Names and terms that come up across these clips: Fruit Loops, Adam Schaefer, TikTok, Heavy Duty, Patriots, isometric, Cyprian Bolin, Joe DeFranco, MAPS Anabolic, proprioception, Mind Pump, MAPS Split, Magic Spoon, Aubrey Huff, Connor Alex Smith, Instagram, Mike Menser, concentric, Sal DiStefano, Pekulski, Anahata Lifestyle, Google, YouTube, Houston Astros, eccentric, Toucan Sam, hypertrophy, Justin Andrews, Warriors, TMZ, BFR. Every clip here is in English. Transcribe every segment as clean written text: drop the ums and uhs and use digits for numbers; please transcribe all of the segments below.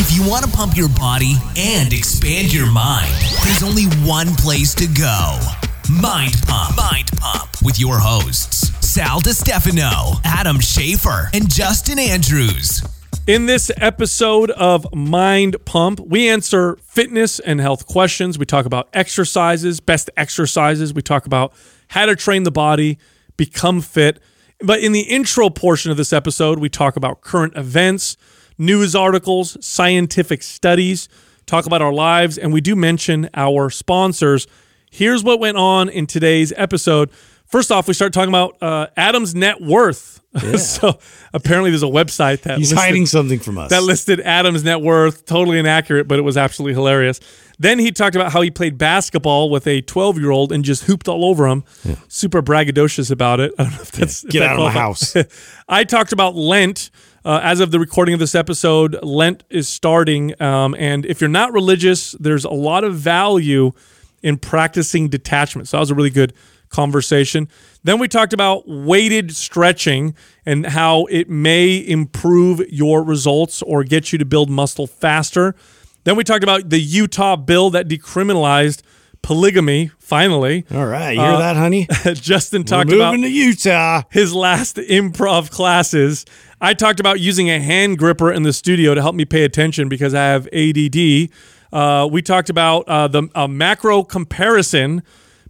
If you want to pump your body and expand your mind, there's only one place to go. Mind Pump. Mind Pump with your hosts, Sal DiStefano, Adam Schaefer, and Justin Andrews. In this episode of Mind Pump, we answer fitness and health questions. We talk about exercises, best exercises. We talk about how to train the body, become fit. But in the intro portion of this episode, we talk about current events, news articles, scientific studies, talk about our lives, and we do mention our sponsors. Here's what went on in today's episode. First off, we start talking about Adam's net worth. Yeah. So apparently there's a website that he's hiding something from us. That listed Adam's net worth, totally inaccurate, but it was absolutely hilarious. Then he talked about how he played basketball with a 12-year-old and just hooped all over him. Yeah. Super braggadocious about it. I don't know if that's get out of my house. I talked about Lent. As of the recording of this episode, Lent is starting, and if you're not religious, there's a lot of value in practicing detachment. So that was a really good conversation. Then we talked about weighted stretching and how it may improve your results or get you to build muscle faster. Then we talked about the Utah bill that decriminalized polygamy, finally. All right, you hear that, honey? Justin talked about moving to Utah. His last improv classes. I talked about using a hand gripper in the studio to help me pay attention because I have ADD. We talked about the macro comparison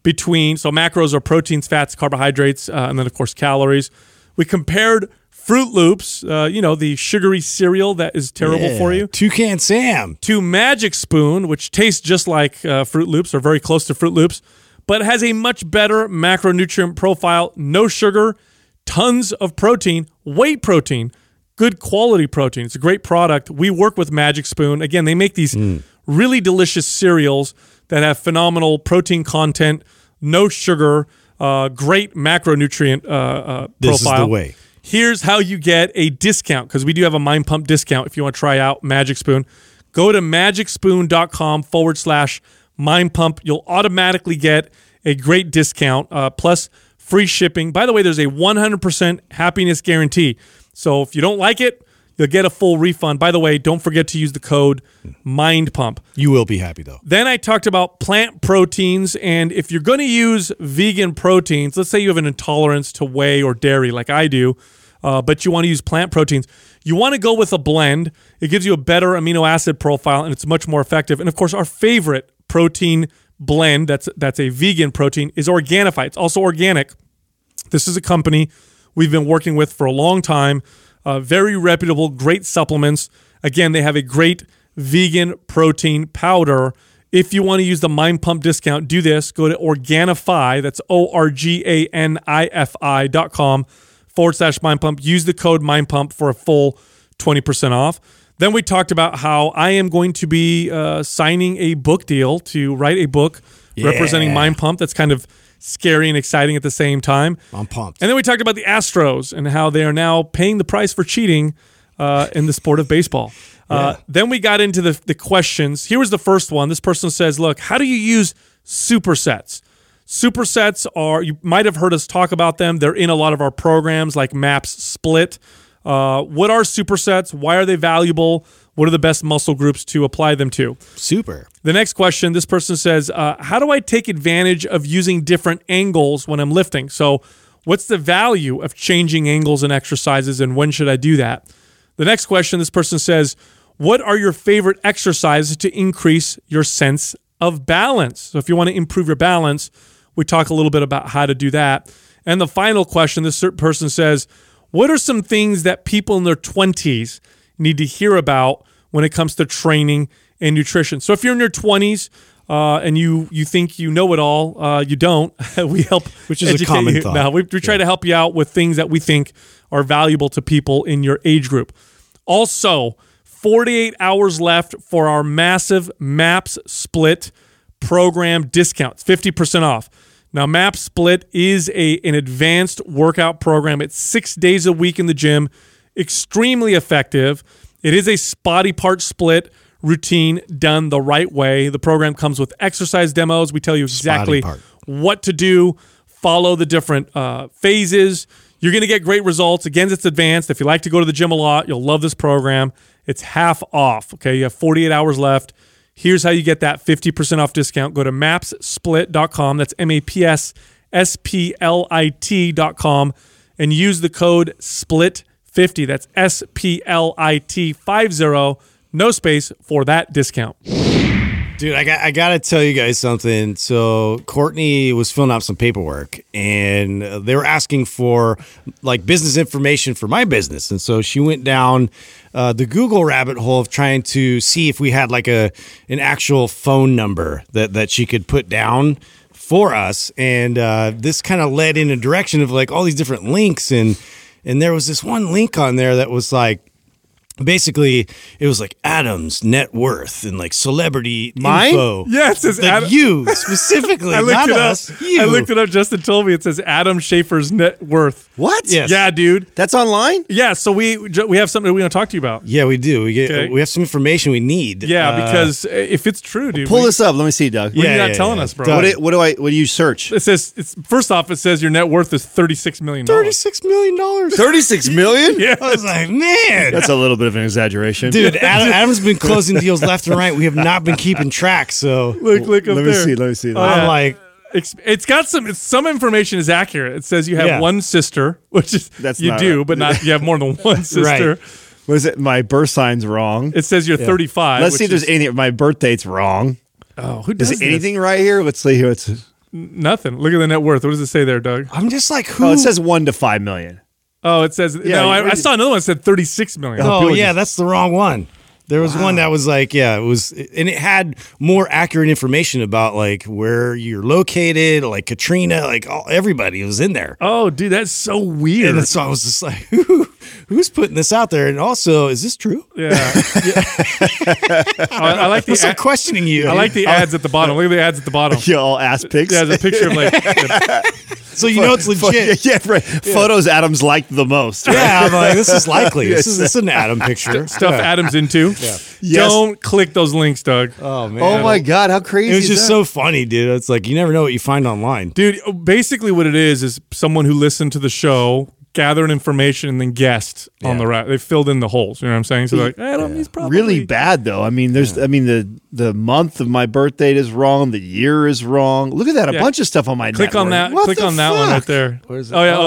between, so macros are proteins, fats, carbohydrates, and then, of course, calories. We compared Fruit Loops, the sugary cereal that is terrible for you. Toucan Sam. To Magic Spoon, which tastes just like Fruit Loops or very close to Fruit Loops, but has a much better macronutrient profile, no sugar, tons of protein, whey protein, good quality protein. It's a great product. We work with Magic Spoon. Again, they make these really delicious cereals that have phenomenal protein content, no sugar, great macronutrient profile. This is the way. Here's how you get a discount, because we do have a Mind Pump discount if you want to try out Magic Spoon. Go to magicspoon.com/Mind Pump. You'll automatically get a great discount, plus free shipping. By the way, there's a 100% happiness guarantee. So if you don't like it, you'll get a full refund. By the way, don't forget to use the code Mind Pump. You will be happy, though. Then I talked about plant proteins, and if you're going to use vegan proteins, let's say you have an intolerance to whey or dairy like I do, but you want to use plant proteins, you want to go with a blend. It gives you a better amino acid profile, and it's much more effective. And, of course, our favorite protein blend that's a vegan protein is Organifi. It's also organic. This is a company we've been working with for a long time. Very reputable, great supplements. Again, they have a great vegan protein powder. If you want to use the Mind Pump discount, do this. Go to Organifi, that's ORGANIFI.com/Mind Pump. Use the code Mind Pump for a full 20% off. Then we talked about how I am going to be signing a book deal to write a book representing Mind Pump. That's kind of scary and exciting at the same time. I'm pumped. And then we talked about the Astros and how they are now paying the price for cheating in the sport of baseball. Then we got into the questions. Here was the first one. This person says, look, how do you use supersets? Supersets are, you might have heard us talk about them. They're in a lot of our programs like MAPS Split. What are supersets? Why are they valuable? What are the best muscle groups to apply them to? Super. The next question, this person says, how do I take advantage of using different angles when I'm lifting? So what's the value of changing angles and exercises, and when should I do that? The next question, this person says, what are your favorite exercises to increase your sense of balance? So if you want to improve your balance, we talk a little bit about how to do that. And the final question, this person says, what are some things that people in their 20s need to hear about when it comes to training and nutrition? So if you're in your 20s and you think you know it all, you don't. We help, which is a common thought. Now, we try to help you out with things that we think are valuable to people in your age group. Also, 48 hours left for our massive MAPS Split program discount. It's 50% off. Now, MAPS Split is an advanced workout program. It's 6 days a week in the gym, extremely effective. It is a spotty part split routine done the right way. The program comes with exercise demos. We tell you exactly what to do, follow the different phases. You're going to get great results. Again, it's advanced. If you like to go to the gym a lot, you'll love this program. It's half off. Okay, you have 48 hours left. Here's how you get that 50% off discount. Go to mapssplit.com. That's MAPSSPLIT.com and use the code SPLIT50. That's SPLIT50. No space for that discount. Dude, I got to tell you guys something. So Courtney was filling out some paperwork, and they were asking for like business information for my business. And so she went down the Google rabbit hole of trying to see if we had like an actual phone number that she could put down for us. And this kind of led in a direction of like all these different links. And there was this one link on there that was like, basically, it was like Adam's net worth and like celebrity info. Yeah, it says Adam. You specifically, not us. I looked it up. Justin told me it says Adam Schaefer's net worth. What? Yes. Yeah, dude. That's online? Yeah, so we have something we want to talk to you about. Yeah, we do. We have some information we need. Yeah, because if it's true, dude. Pull this up. Let me see, Doug. What are you not telling us, bro? What do you search? It says, first off, it says your net worth is $36 million. $36 million? $36 million? Yeah. I was like, man. That's a little bit of an exaggeration, dude. Adam's been closing deals left and right. We have not been keeping track. So look up let me see. I'm like, it's got some information is accurate. It says you have one sister, which is you have more than one sister. Right. What is it? My birth sign's wrong. It says you're 35. Let's see if there's anything. My birth date's wrong. Oh, who does anything right here? Let's see here. It's nothing. Look at the net worth. What does it say there, Doug? I'm just like, who? Oh, it says 1 to 5 million. Oh, it says I saw another one that said 36 million. Oh, that's the wrong one. There was one that was like, and it had more accurate information about like where you're located, like Katrina, like everybody was in there. Oh, dude, that's so weird. And so I was just like, who's putting this out there? And also, is this true? Yeah. I like the I'm questioning you. I like the ads at the bottom. Look at the ads at the bottom. Yeah, all ass pics. Yeah, there's a picture of like. So you know it's legit. Yeah, right. Yeah. Photos Adam's liked the most. Right? Yeah, I'm like, this is likely. This is an Adam picture. Stuff Adam's into. Yeah. Yes. Don't click those links, Doug. Oh, man. Oh, my God. How crazy. It was just so funny, dude. It's like you never know what you find online. Dude, basically what it is someone who listened to the show, gathered information, and then guessed on the right. They filled in the holes. You know what I'm saying? So like, Adam's probably. Really bad, though. I mean, there's. I mean, the month of my birth date is wrong. The year is wrong. Look at that. A bunch of stuff on my network. Click on that. What click on that one right there. Where's that? Oh, yeah.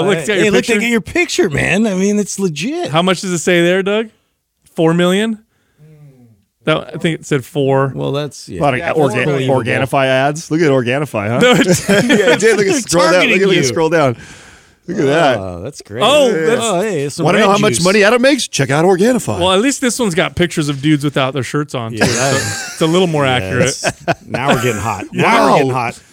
Look at your picture, man. I mean, it's legit. How much does it say there, Doug? 4 million? That, I think it said 4. Well, that's a lot of Organifi ads. Look at Organifi, huh? No, it did. Look at scroll down. Look at that. Oh, that's great. Oh, hey, want to know how much money Adam makes? Check out Organifi. Well, at least this one's got pictures of dudes without their shirts on. Yeah, so it's a little more accurate. Now we're getting hot.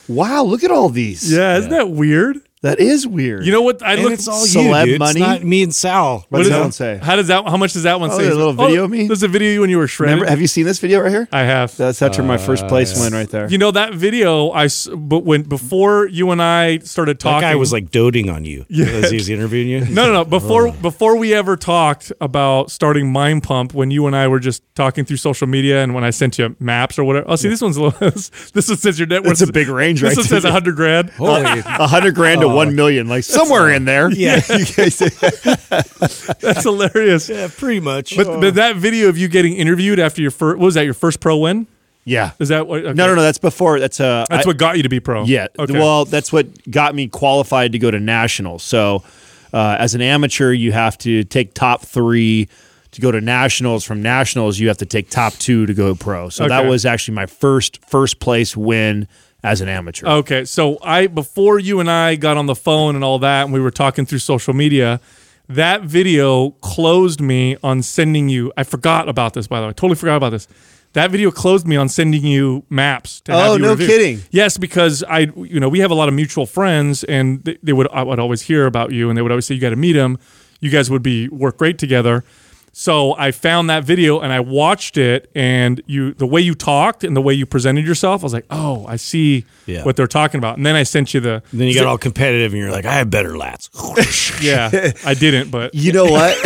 Wow, look at all these. Yeah, isn't that weird? That is weird. You know what? I looked. It's all celeb you, dude. Money. It's not me and Sal. What does that one say? How much does that one say? A little video of me. There's a video of you when you were shredded. Remember, have you seen this video right here? I have. That's after my first place win right there. You know that video? Before you and I started talking, that guy was like doting on you. Yeah. He was interviewing you. No. Before we ever talked about starting Mind Pump, when you and I were just talking through social media, and when I sent you maps or whatever. Oh, see, this one's a little. This one says your net worth. It's a big range, right? This one says 100 grand. Holy, 100 grand. 1 million, like somewhere in there. Yeah. That's hilarious. Yeah, pretty much. But that video of you getting interviewed after your first pro win? Yeah. Is that what? Okay. No, that's before. That's what got you to be pro. Yeah. Okay. Well, that's what got me qualified to go to nationals. So as an amateur, you have to take top 3 to go to nationals. From nationals, you have to take top 2 to go pro. So that was actually my first place win as an amateur. Okay, so before you and I got on the phone and all that, and we were talking through social media, that video closed me on sending you. I forgot about this, by the way. I totally forgot about this. That video closed me on sending you maps. Kidding! Yes, because we have a lot of mutual friends, and I would always hear about you, and they would always say you got to meet him. You guys would work great together. So I found that video and I watched it, and the way you talked and the way you presented yourself, I was like, oh, I see what they're talking about. And then I sent you the... And then you got all competitive and you're like, I have better lats. Yeah, I didn't, but... You know what?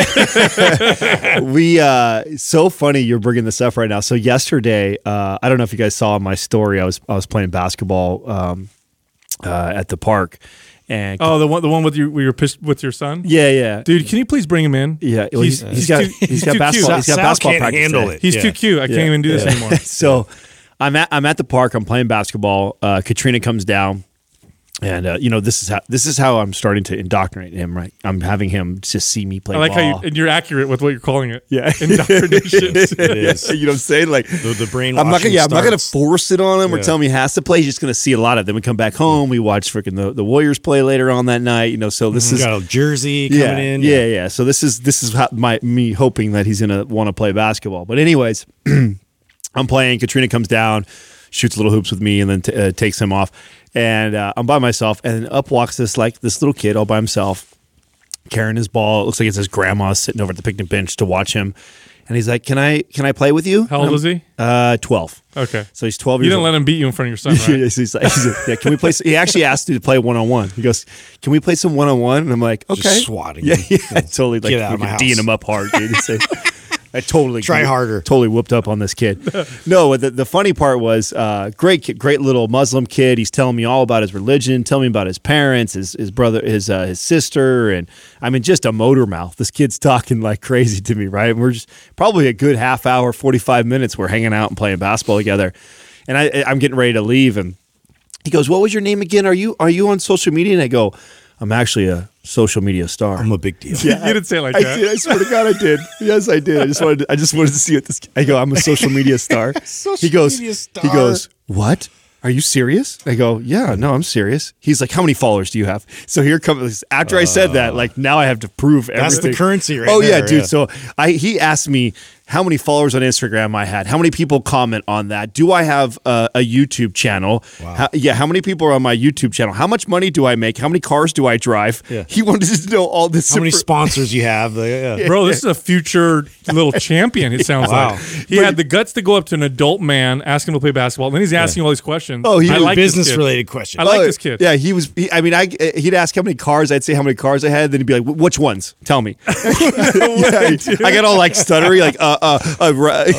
So funny you're bringing this up right now. So yesterday, I don't know if you guys saw my story. I was playing basketball at the park. And oh, the one with your son? Yeah, yeah. Dude, can you please bring him in? Yeah, he's got basketball. He's got basketball practice. Sal can't handle it. He's too cute. I can't even do this anymore. So, I'm at the park. I'm playing basketball. Katrina comes down, and this is how I'm starting to indoctrinate him. Right, I'm having him just see me play. I like ball. How you're accurate with what you're calling it. Yeah, indoctrination. It is. You know what I'm saying? Like the brainwashing. I'm not gonna force it on him or tell him he has to play. He's just gonna see a lot of it. Then we come back home. We watch freaking the Warriors play later on that night. You know, so this is got a jersey coming in. Yeah. So this is how me hoping that he's gonna want to play basketball. But anyways. I'm playing. Katrina comes down, shoots little hoops with me, and then takes him off. And I'm by myself. And up walks this little kid all by himself, carrying his ball. It looks like it's his grandma sitting over at the picnic bench to watch him. And he's like, "Can I play with you?" How old was he? 12. Okay, so he's 12 years old. You didn't let him beat you in front of your son, right? he's like, "Yeah, can we play?" He actually asked me to play 1-on-1. He goes, "Can we play some 1-on-1?" And I'm like, "Okay." Just swatting. Yeah, totally. Like, get out of my house. D'ing him up hard, dude. I totally try harder. Totally whooped up on this kid. No, the funny part was great kid, great little Muslim kid. He's telling me all about his religion, telling me about his parents, his brother, his sister, and I mean just a motor mouth. This kid's talking like crazy to me, right? And we're just probably a good half hour, 45 minutes. We're hanging out and playing basketball together, and I'm getting ready to leave, and he goes, "What was your name again? Are you on social media?" And I go, "I'm actually a social media star. I'm a big deal." Yeah, you didn't say it like that. I did. I swear to God, I did. Yes, I did. I just wanted to see what this. I go, "I'm a social media star." He goes, "What? Are you serious?" I go, "Yeah, no, I'm serious." He's like, "How many followers do you have?" So here comes after I said that, like now I have to prove everything. That's the currency, right? Oh there, yeah, dude. Yeah. So he asked me how many followers on Instagram I had, how many people comment on that, do I have a YouTube channel? Wow. How many people are on my YouTube channel? How much money do I make? How many cars do I drive? Yeah. He wanted to know all this. How many sponsors you have? Yeah. Bro, this is a future little champion, it sounds like. He had the guts to go up to an adult man, ask him to play basketball, and then he's asking all these questions. Oh, he had business-related questions. I like this kid. Yeah, he was. He'd ask how many cars. I'd say how many cars I had. Then he'd be like, "Which ones? Tell me." I got all like stuttery, like, like,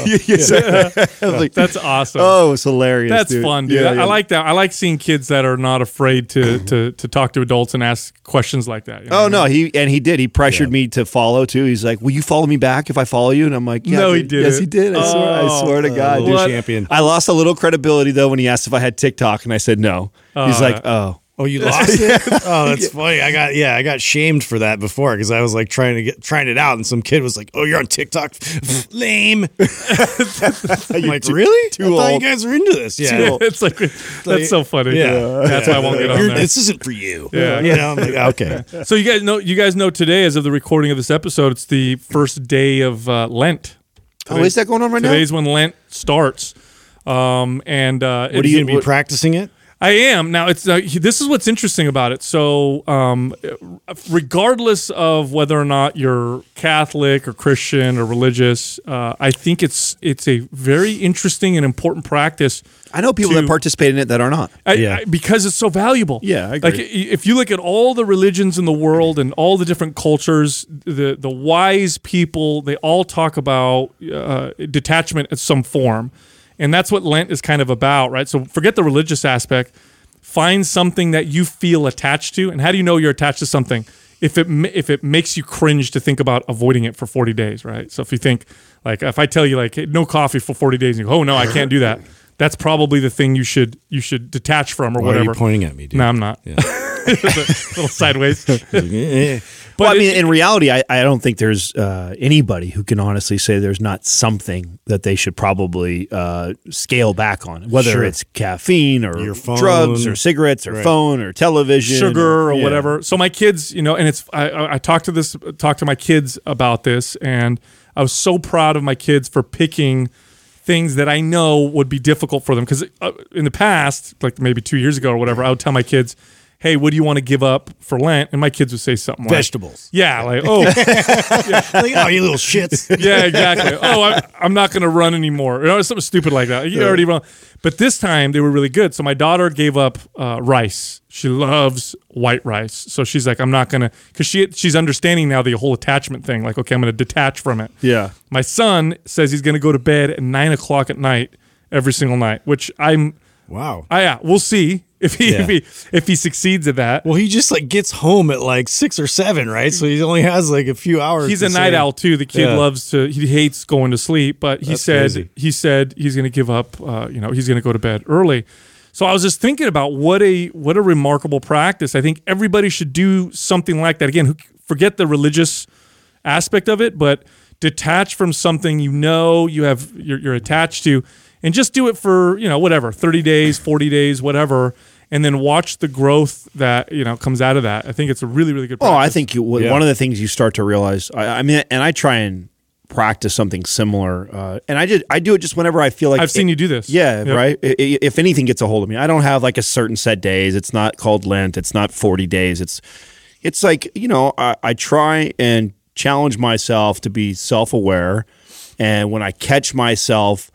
that's awesome. Oh, it's hilarious. That's fun, dude. Yeah. I like that. I like seeing kids that are not afraid to talk to adults and ask questions like that. You know I mean? He did. He pressured me to follow too. He's like, "Will you follow me back if I follow you?" And I'm like, "Yeah, no, he did. Yes, he did. I swear to God, dude, champion." I lost a little credibility though when he asked if I had TikTok, and I said no. He's like, "Oh." Oh, you lost it? Oh, that's funny. I got shamed for that before because I was like trying it out, and some kid was like, "Oh, you're on TikTok, lame." I'm like, really? I thought you guys were into this. Yeah, it's like that's so funny. Yeah, that's why I won't get on there. This isn't for you. Yeah, I'm like, okay. So you guys know today, as of the recording of this episode, it's the first day of Lent. Today's, is that going on right now? Today's when Lent starts, and are you going to be practicing it? I am. Now, it's this is what's interesting about it. So regardless of whether or not you're Catholic or Christian or religious, I think it's a very interesting and important practice. I know people that participate in it that are not. Because it's so valuable. Yeah, I agree. Like, if you look at all the religions in the world and all the different cultures, the wise people, they all talk about detachment in some form. And that's what Lent is kind of about, right? So forget the religious aspect. Find something that you feel attached to. And how do you know you're attached to something? If it makes you cringe to think about avoiding it for 40 days, right? So if you think, like, if I tell you, like, hey, no coffee for 40 days, and you go, oh, no, I can't do that. That's probably the thing you should detach from or whatever. Why are you pointing at me, dude? No, I'm not. Yeah. Little sideways. But well, I mean, in reality, I don't think there's anybody who can honestly say there's not something that they should probably scale back on, whether it's caffeine or drugs or cigarettes or phone or television, sugar or whatever. So my kids, and it's I talked to my kids about this, and I was so proud of my kids for picking things that I know would be difficult for them, because in the past, like maybe 2 years ago or whatever, I would tell my kids, hey, what do you want to give up for Lent? And my kids would say something like vegetables. Yeah, like, oh. Like, oh, you little shits. Yeah, exactly. Oh, I'm not going to run anymore. Something stupid like that. You already run. But this time, they were really good. So my daughter gave up rice. She loves white rice. So she's like, I'm not going to, because she's understanding now the whole attachment thing. Like, okay, I'm going to detach from it. Yeah. My son says he's going to go to bed at 9 o'clock at night every single night, which I'm Wow. Yeah, we'll see if he succeeds at that. Well, he just like gets home at like 6 or 7, right? So he only has like a few hours. He's a night owl too. The kid loves to. He hates going to sleep, but he said he's going to give up. He's going to go to bed early. So I was just thinking about what a remarkable practice. I think everybody should do something like that. Again, forget the religious aspect of it, but detach from something you're attached to, and just do it for 30 days, 40 days, whatever, and then watch the growth that comes out of that. I think it's a really, really good practice. Oh, I think one of the things you start to realize. I try and practice something similar, and I do it just whenever I feel like I've seen you do this. Yeah, yep. Right. If anything gets a hold of me, I don't have like a certain set days. It's not called Lent. It's not 40 days. It's like I try and challenge myself to be self-aware, and when I catch myself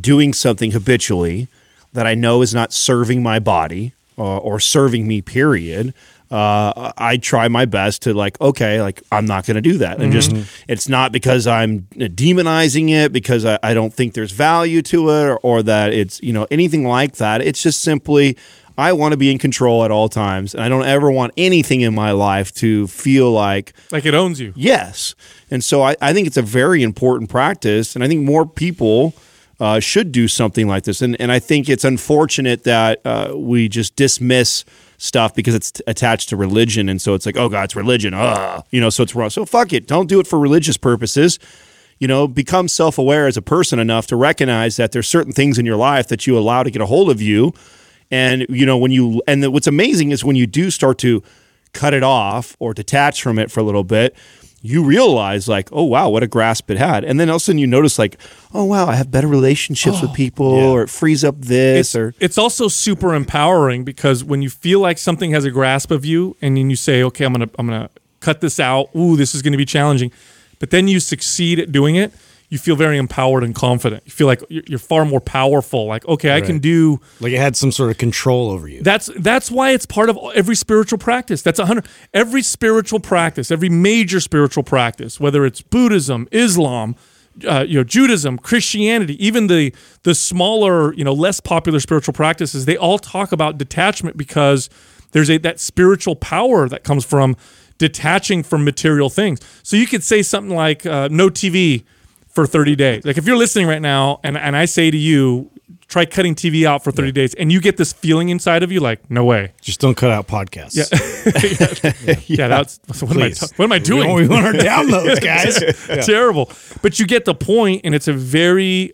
doing something habitually that I know is not serving my body or serving me, period. I try my best to I'm not going to do that. And just, it's not because I'm demonizing it, because I don't think there's value to it or that it's, anything like that. It's just simply, I want to be in control at all times, and I don't ever want anything in my life to feel like it owns you. Yes. And so I think it's a very important practice, and I think more people should do something like this. And I think it's unfortunate that we just dismiss stuff because it's attached to religion, and so it's like, oh God, it's religion, so it's wrong. So fuck it, don't do it for religious purposes. Become self-aware as a person enough to recognize that there's certain things in your life that you allow to get a hold of you, and what's amazing is when you do start to cut it off or detach from it for a little bit, you realize oh wow, what a grasp it had. And then all of a sudden you notice oh wow, I have better relationships with people, or it frees up this. It's also super empowering, because when you feel like something has a grasp of you and then you say, okay, I'm gonna cut this out. Ooh, this is gonna be challenging. But then you succeed at doing it, you feel very empowered and confident. You feel like you're far more powerful. I can do... Like it had some sort of control over you. That's why it's part of every spiritual practice. That's 100. Every spiritual practice, every major spiritual practice, whether it's Buddhism, Islam, Judaism, Christianity, even the smaller, less popular spiritual practices, they all talk about detachment, because there's that spiritual power that comes from detaching from material things. So you could say something like, no TV... for 30 days. Like if you're listening right now and I say to you, try cutting TV out for 30 days, and you get this feeling inside of you no way. Just don't cut out podcasts. Yeah. That's what am I doing? We want our downloads, guys. Terrible. But you get the point, and it's a very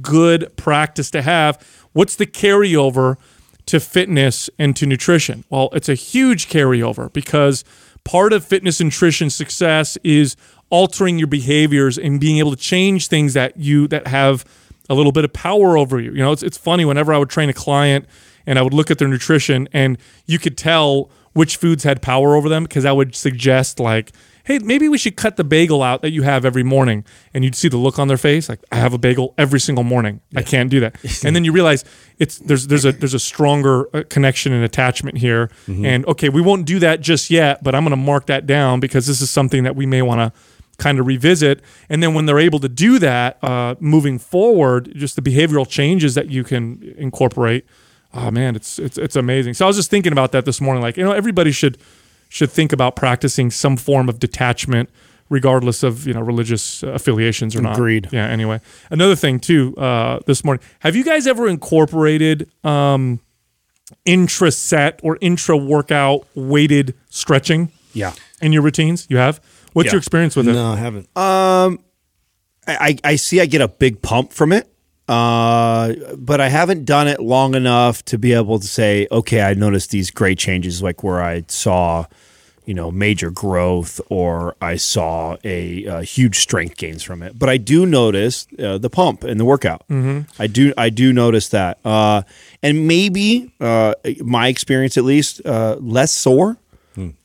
good practice to have. What's the carryover to fitness and to nutrition? Well, it's a huge carryover, because part of fitness and nutrition success is altering your behaviors and being able to change things that have a little bit of power over you. It's funny, whenever I would train a client and I would look at their nutrition, and you could tell which foods had power over them, because I would suggest hey, maybe we should cut the bagel out that you have every morning. And you'd see the look on their face, I have a bagel every single morning. Yeah. I can't do that. And then you realize there's a stronger connection and attachment here. Mm-hmm. And okay, we won't do that just yet, but I'm going to mark that down, because this is something that we may want to kind of revisit. And then when they're able to do that, moving forward, just the behavioral changes that you can incorporate, oh man, it's amazing. So I was just thinking about that this morning, everybody should think about practicing some form of detachment, regardless of religious affiliations or not. Agreed. Yeah. Anyway, another thing too, this morning, have you guys ever incorporated intra set or intra workout weighted stretching? Yeah. In your routines, you have. What's your experience with it? No, I haven't. I see. I get a big pump from it. But I haven't done it long enough to be able to say, okay, I noticed these great changes, where I saw, major growth, or I saw a huge strength gains from it. But I do notice the pump in the workout. Mm-hmm. I do notice that, and maybe my experience at least less sore. And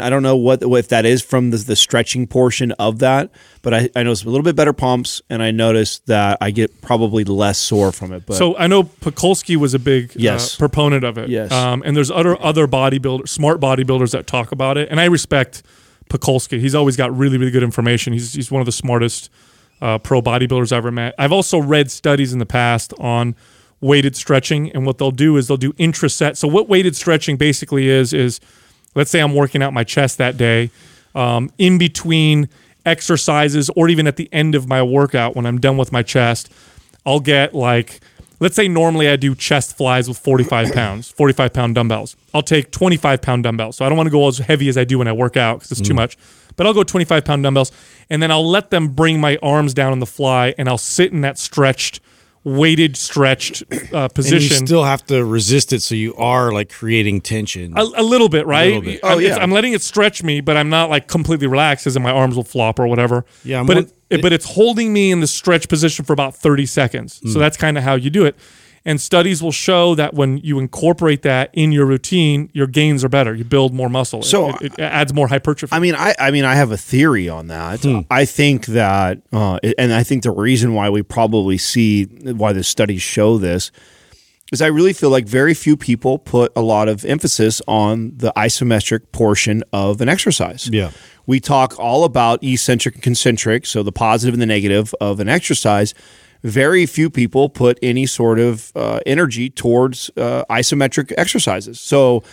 I don't know if that is from the stretching portion of that, but I noticed a little bit better pumps, and I noticed that I get probably less sore from it. But. So I know Pekulski was a big proponent of it. Yes. And there's other bodybuilders, smart bodybuilders that talk about it, and I respect Pekulski. He's always got really, really good information. He's one of the smartest pro bodybuilders I've ever met. I've also read studies in the past on weighted stretching. And what they'll do is they'll do intraset. So what weighted stretching basically is let's say I'm working out my chest that day, in between exercises or even at the end of my workout when I'm done with my chest, I'll get like, let's say normally I do chest flies with 45 pound dumbbells. I'll take 25 pound dumbbells. So I don't want to go as heavy as I do when I work out because it's too much, but I'll go 25 pound dumbbells and then I'll let them bring my arms down on the fly and I'll sit in that weighted stretched position. And you still have to resist it, so you are like creating tension a little bit, right? A little bit. I'm letting it stretch me, but I'm not like completely relaxed, as in my arms will flop or whatever. Yeah, but it's holding me in the stretch position for about 30 seconds. So that's kind of how you do it. And studies will show that when you incorporate that in your routine, your gains are better. You build more muscle. So it adds more hypertrophy. I have a theory on that. I think that, and I think the reason why we probably see why the studies show this is I really feel like very few people put a lot of emphasis on the isometric portion of an exercise. Yeah, we talk all about eccentric and concentric, so the positive and the negative of an exercise. Very few people put any sort of energy towards isometric exercises. So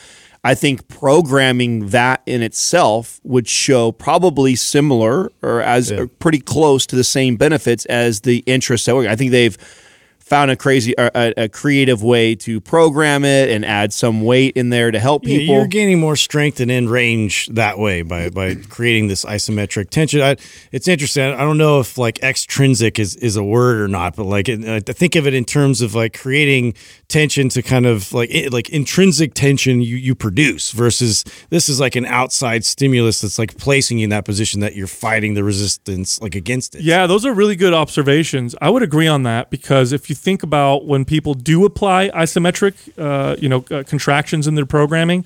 I think programming that in itself would show probably similar or or pretty close to the same benefits as the intraset. I think they've found a creative way to program it and add some weight in there to help people. You're gaining more strength and end range that way by creating this isometric tension. It's interesting. I don't know if like extrinsic is a word or not, but like think of it in terms of like creating tension to kind of like intrinsic tension you produce versus this is like an outside stimulus that's like placing you in that position that you're fighting the resistance like against it. Yeah, those are really good observations. I would agree on that because if you think about when people do apply isometric, contractions in their programming,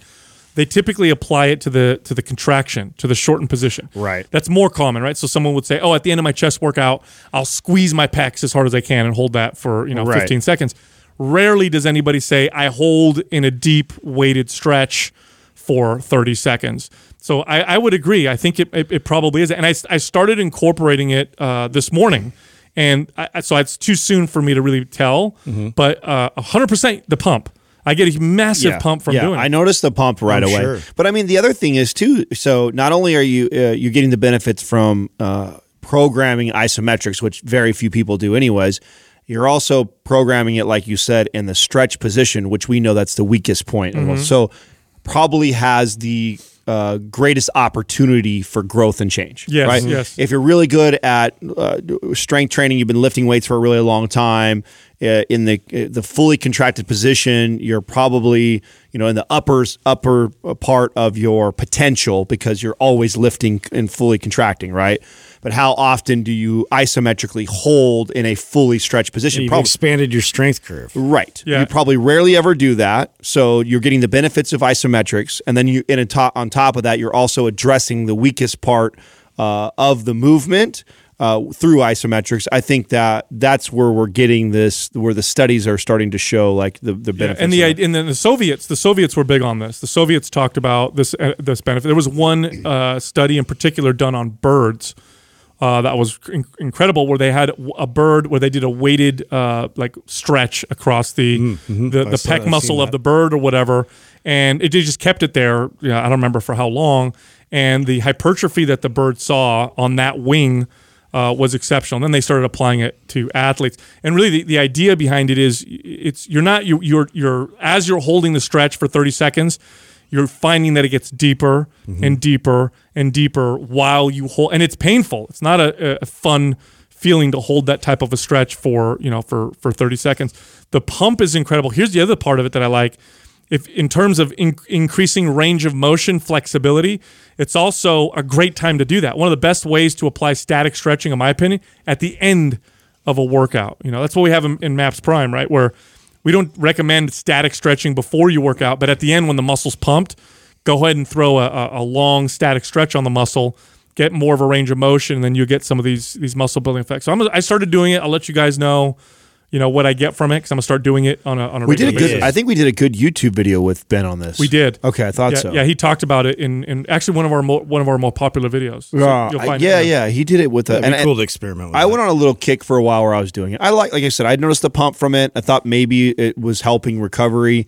they typically apply it to the contraction, to the shortened position. Right. That's more common, right? So someone would say, "Oh, at the end of my chest workout, I'll squeeze my pecs as hard as I can and hold that for 15 seconds." Rarely does anybody say, "I hold in a deep weighted stretch for 30 seconds." So I would agree. I think it probably is, and I started incorporating it this morning. And so it's too soon for me to really tell, but 100% the pump. I get a massive pump from doing it. I noticed the pump right away. Sure. But I mean, the other thing is too, so not only are you're getting the benefits from programming isometrics, which very few people do anyways, you're also programming it, like you said, in the stretch position, which we know that's the weakest point. Mm-hmm. So probably has the greatest opportunity for growth and change. Yes, right? Yes. If you're really good at strength training, you've been lifting weights for a really long time. In the fully contracted position, you're probably in the upper part of your potential because you're always lifting and fully contracting, right? But how often do you isometrically hold in a fully stretched position? You've expanded your strength curve. Right. Yeah. You probably rarely ever do that. So you're getting the benefits of isometrics. And then on top of that, you're also addressing the weakest part of the movement through isometrics. I think that's where we're getting this, where the studies are starting to show like the benefits. Yeah, and then the Soviets were big on this. The Soviets talked about this benefit. There was one study in particular done on birds. That was incredible, where they had a bird where they did a weighted stretch across the pec muscle of the bird or whatever, and it just kept it there. I don't remember for how long, and the hypertrophy that the bird saw on that wing was exceptional. And then they started applying it to athletes, and really the idea behind it is as you're holding the stretch for 30 seconds. You're finding that it gets deeper and deeper and deeper while you hold, and it's painful. It's not a fun feeling to hold that type of a stretch for 30 seconds. The pump is incredible. Here's the other part of it that I like. If in terms of increasing range of motion, flexibility, it's also a great time to do that. One of the best ways to apply static stretching, in my opinion, at the end of a workout. That's what we have in MAPS Prime, right? Where we don't recommend static stretching before you work out, but at the end when the muscle's pumped, go ahead and throw a long static stretch on the muscle, get more of a range of motion, and then you get some of these muscle building effects. So I started doing it. I'll let you guys know, you know, what I get from it, because I'm going to start doing it on a regular basis. I think we did a good YouTube video with Ben on this. We did. Okay, I thought so. Yeah, he talked about it in actually one of our more popular videos. So he did it with a... It'd be cool to experiment with. I went on a little kick for a while where I was doing it. I like I said, I noticed the pump from it. I thought maybe it was helping recovery.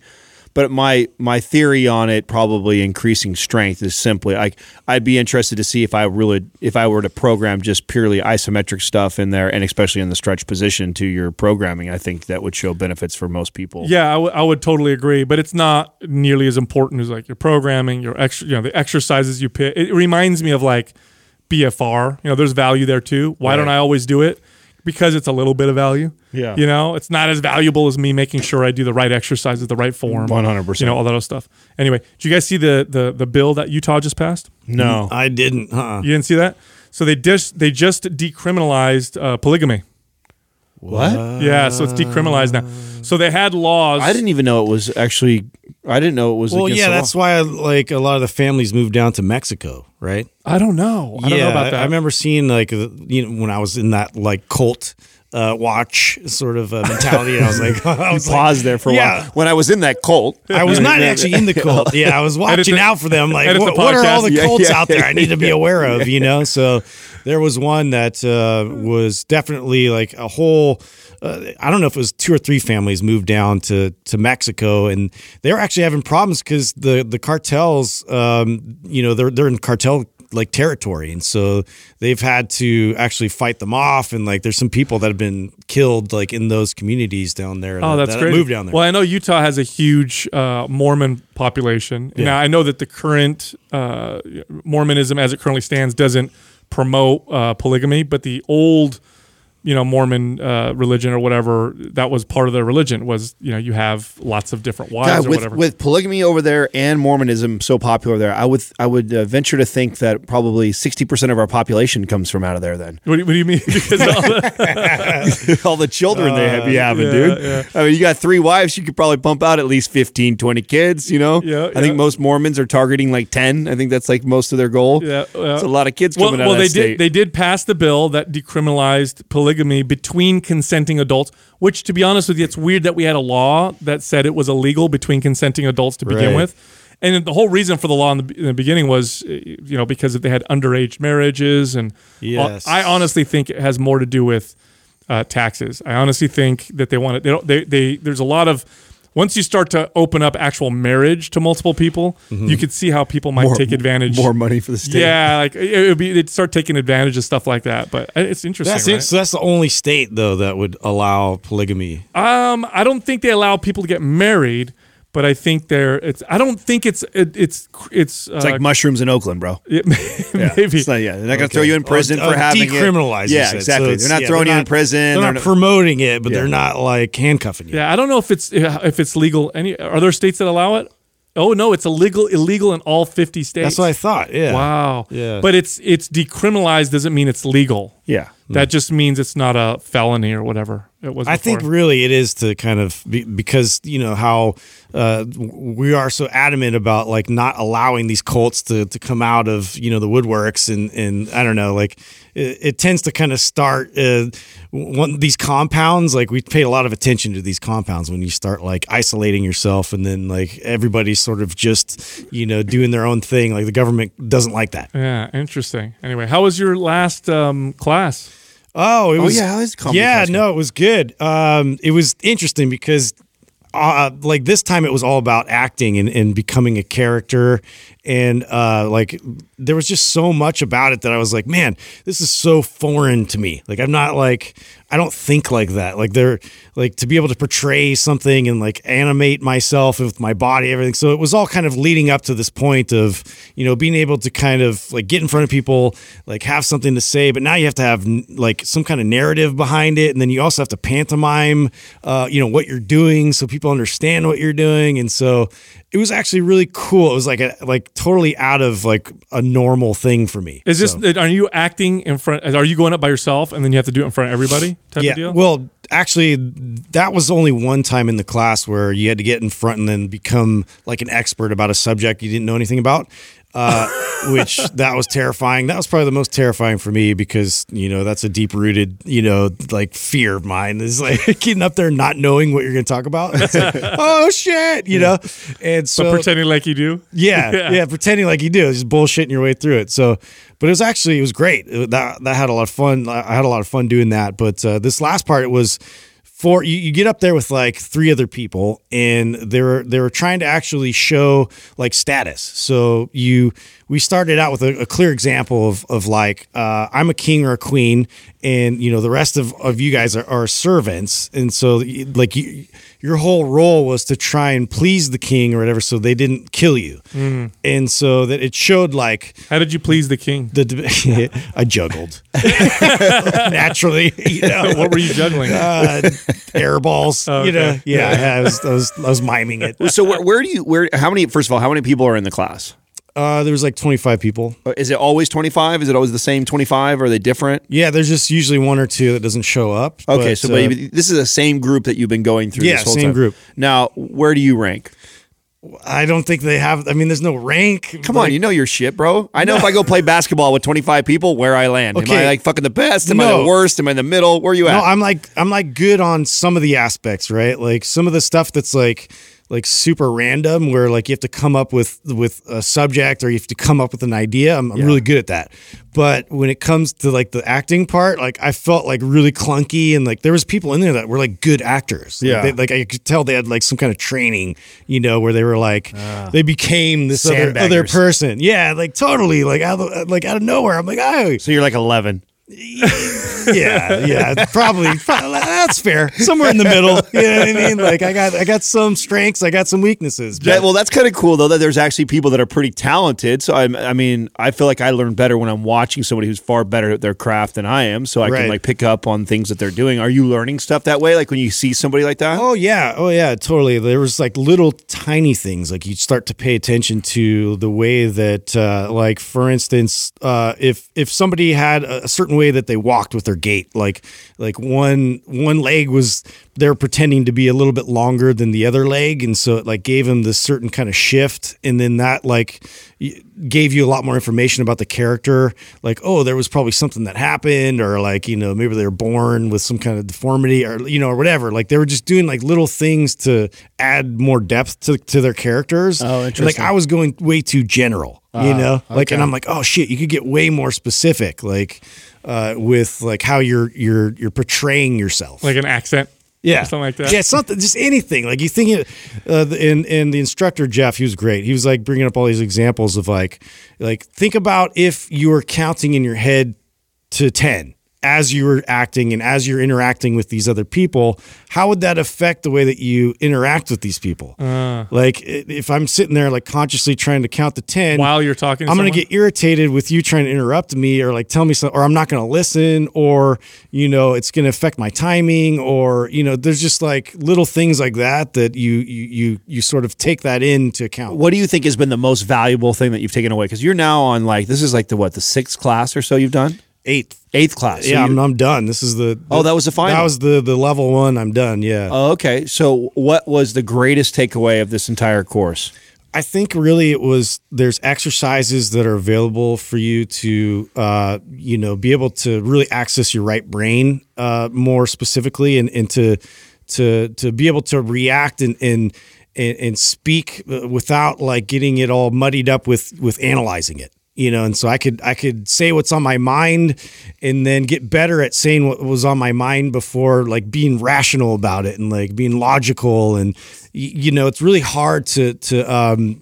But my theory on it probably increasing strength is simply like I'd be interested to see if I were to program just purely isometric stuff in there, and especially in the stretch position to your programming, I think that would show benefits for most people. Yeah, I would totally agree, but it's not nearly as important as like your programming, your the exercises you pick. It reminds me of like BFR. You know, there's value there too. Why don't I always do it? Because it's a little bit of value. Yeah. You know, it's not as valuable as me making sure I do the right exercises, the right form. 100%. You know, all that other stuff. Anyway, did you guys see the bill that Utah just passed? No. I didn't. You didn't see that? So they just decriminalized polygamy. What? Yeah, so it's decriminalized now. So they had laws. I didn't know it was against the law. That's why like a lot of the families moved down to Mexico, right? I don't know. I don't know about that. I remember seeing like when I was in that like cult watch sort of mentality, and I was like, paused there for a while. When I was in that cult, I was not actually in the cult. Yeah, I was watching out for them. Like, what are all the cults out there I need to be aware of? You know, so there was one that was definitely like a whole. I don't know if it was 2 or 3 families moved down to Mexico, and they were actually having problems because the cartels, they're in cartel like territory, and so they've had to actually fight them off, and like there's some people that have been killed like in those communities down there. Oh, that's great. Moved down there. Well, I know Utah has a huge Mormon population. Yeah. Now I know that the current Mormonism as it currently stands doesn't promote polygamy, but the old Mormon religion or whatever, that was part of their religion was, you have lots of different wives or whatever. With polygamy over there and Mormonism so popular there, I would venture to think that probably 60% of our population comes from out of there then. What do you mean? Because all the children they be having, dude. Yeah. I mean, you got 3 wives, you could probably pump out at least 15, 20 kids, I think most Mormons are targeting like 10. I think that's like most of their goal. Yeah, it's a lot of kids coming out of that state. They did pass the bill that decriminalized polygamy between consenting adults, which, to be honest with you, it's weird that we had a law that said it was illegal between consenting adults to begin with. And the whole reason for the law in the beginning was, because they had underage marriages. And I honestly think it has more to do with taxes. I honestly think that they want it. There's a lot of. Once you start to open up actual marriage to multiple people, you could see how people might take advantage. More money for the state. Yeah, like they'd start taking advantage of stuff like that. But it's interesting. So that's the only state though that would allow polygamy. I don't think they allow people to get married, but I think I don't think it's like mushrooms in Oakland, bro. Maybe. They're not going to throw you in prison for having decriminalize it. Yeah, exactly. So they're not throwing you in prison. They're not promoting it, but they're not like handcuffing you. Yeah, I don't know if it's legal. Are there states that allow it? Oh no, it's illegal in all 50 states. That's what I thought. Yeah. Wow. Yeah. But it's decriminalized doesn't mean it's legal. Yeah. That just means it's not a felony or whatever it was before. I think really it is to kind of because how we are so adamant about like not allowing these cults to come out of the woodworks and I don't know, like it tends to kind of start these compounds. Like we pay a lot of attention to these compounds when you start like isolating yourself and then like everybody's sort of just doing their own thing. Like the government doesn't like that. Yeah, interesting. Anyway, how was your last class? Oh, it was. It was good. It was interesting because, like this time, it was all about acting and becoming a character, and like there was just so much about it that I was like, man, this is so foreign to me. Like I'm not like I don't think like that. Like they're like to be able to portray something and like animate myself with my body, everything. So it was all kind of leading up to this point of being able to kind of like get in front of people, like have something to say, but now you have to have like some kind of narrative behind it, and then you also have to pantomime, what you're doing so people understand what you're doing. And so it was actually really cool. It was like totally out of like a normal thing for me. Are you acting in front? Are you going up by yourself and then you have to do it in front of everybody? Type of deal? Well, actually, that was only one time in the class where you had to get in front and then become like an expert about a subject you didn't know anything about. which that was terrifying. That was probably the most terrifying for me because, you know, that's a deep rooted, you know, like fear of mine is like getting up there, not knowing what you're going to talk about. It's like, oh shit, you know? And so but pretending like you do. Yeah, yeah. Yeah. Pretending like you do. Just bullshitting your way through it. So, but it was actually, it was great. That had a lot of fun. I had a lot of fun doing that. But this last part, it was for, you get up there with like three other people and they were trying to actually show like status. So we started out with a clear example of like, I'm a king or a queen and, you know, the rest of you guys are servants. And so like your whole role was to try and please the king or whatever. So they didn't kill you. Mm. And so that it showed like, how did you please the king? I juggled naturally. You know? What were you juggling? Air balls, oh, okay. You know, yeah, I was miming it. So how many people are in the class? There was like 25 people. Is it always 25? Is it always the same 25? Are they different? Yeah, there's just usually one or two that doesn't show up. Okay, but, so maybe this is the same group that you've been going through this whole time. Yeah, same group. Now, where do you rank? I don't think they have. I mean, there's no rank. Come on, you know your shit, bro. I know if I go play basketball with 25 people, where I land. Okay. Am I like fucking the best? Am I the worst? Am I in the middle? Where are you at? No, I'm like good on some of the aspects, right? Like some of the stuff that's like super random, where like you have to come up with a subject or you have to come up with an idea. I'm really good at that. But when it comes to like the acting part, like I felt like really clunky and like there was people in there that were like good actors. Yeah. Like I could tell they had like some kind of training, you know, where they were like, they became this other person. Yeah. Like totally like out of nowhere. I'm like, oh, so you're like 11. yeah, probably that's fair. Somewhere in the middle, you know what I mean? Like I got some strengths, I got some weaknesses. But. Yeah, well, that's kind of cool though that there's actually people that are pretty talented. So I mean, I feel like I learn better when I'm watching somebody who's far better at their craft than I am. So I can like pick up on things that they're doing. Are you learning stuff that way? Like when you see somebody like that? Oh yeah, totally. There was like little tiny things like you start to pay attention to the way that, like for instance, if somebody had a certain way that they walked with their gait, like one leg was, they're pretending to be a little bit longer than the other leg, and so it like gave him this certain kind of shift, and then that like gave you a lot more information about the character, like, oh, there was probably something that happened, or like, you know, maybe they were born with some kind of deformity, or you know, or whatever. Like they were just doing like little things to add more depth to their characters. Oh, interesting. Like I was going way too general, you know, like, okay. And I'm like, oh shit, you could get way more specific, like with like how you're portraying yourself, like an accent. Yeah, something like that. Yeah, something, just anything. Like you think, and the instructor Jeff, he was great. He was like bringing up all these examples of like think about if you were counting in your head to 10 as you were acting and as you're interacting with these other people, how would that affect the way that you interact with these people? Like if I'm sitting there like consciously trying to count to 10 while you're talking, I'm going to get irritated with you trying to interrupt me or like tell me something, or I'm not going to listen, or, you know, it's going to affect my timing, or, you know, there's just like little things like that you sort of take that into account. What do you think has been the most valuable thing that you've taken away? Cause you're now on like, this is like the sixth class or so you've done? Eighth class. So yeah, I'm done. This is that was the final. That was the level one. I'm done. Yeah. Oh, okay. So what was the greatest takeaway of this entire course? I think really it was there's exercises that are available for you to, you know, be able to really access your right brain more specifically, and to be able to react and speak without like getting it all muddied up with analyzing it. You know, and so I could say what's on my mind and then get better at saying what was on my mind before like being rational about it and like being logical. And, you know, it's really hard to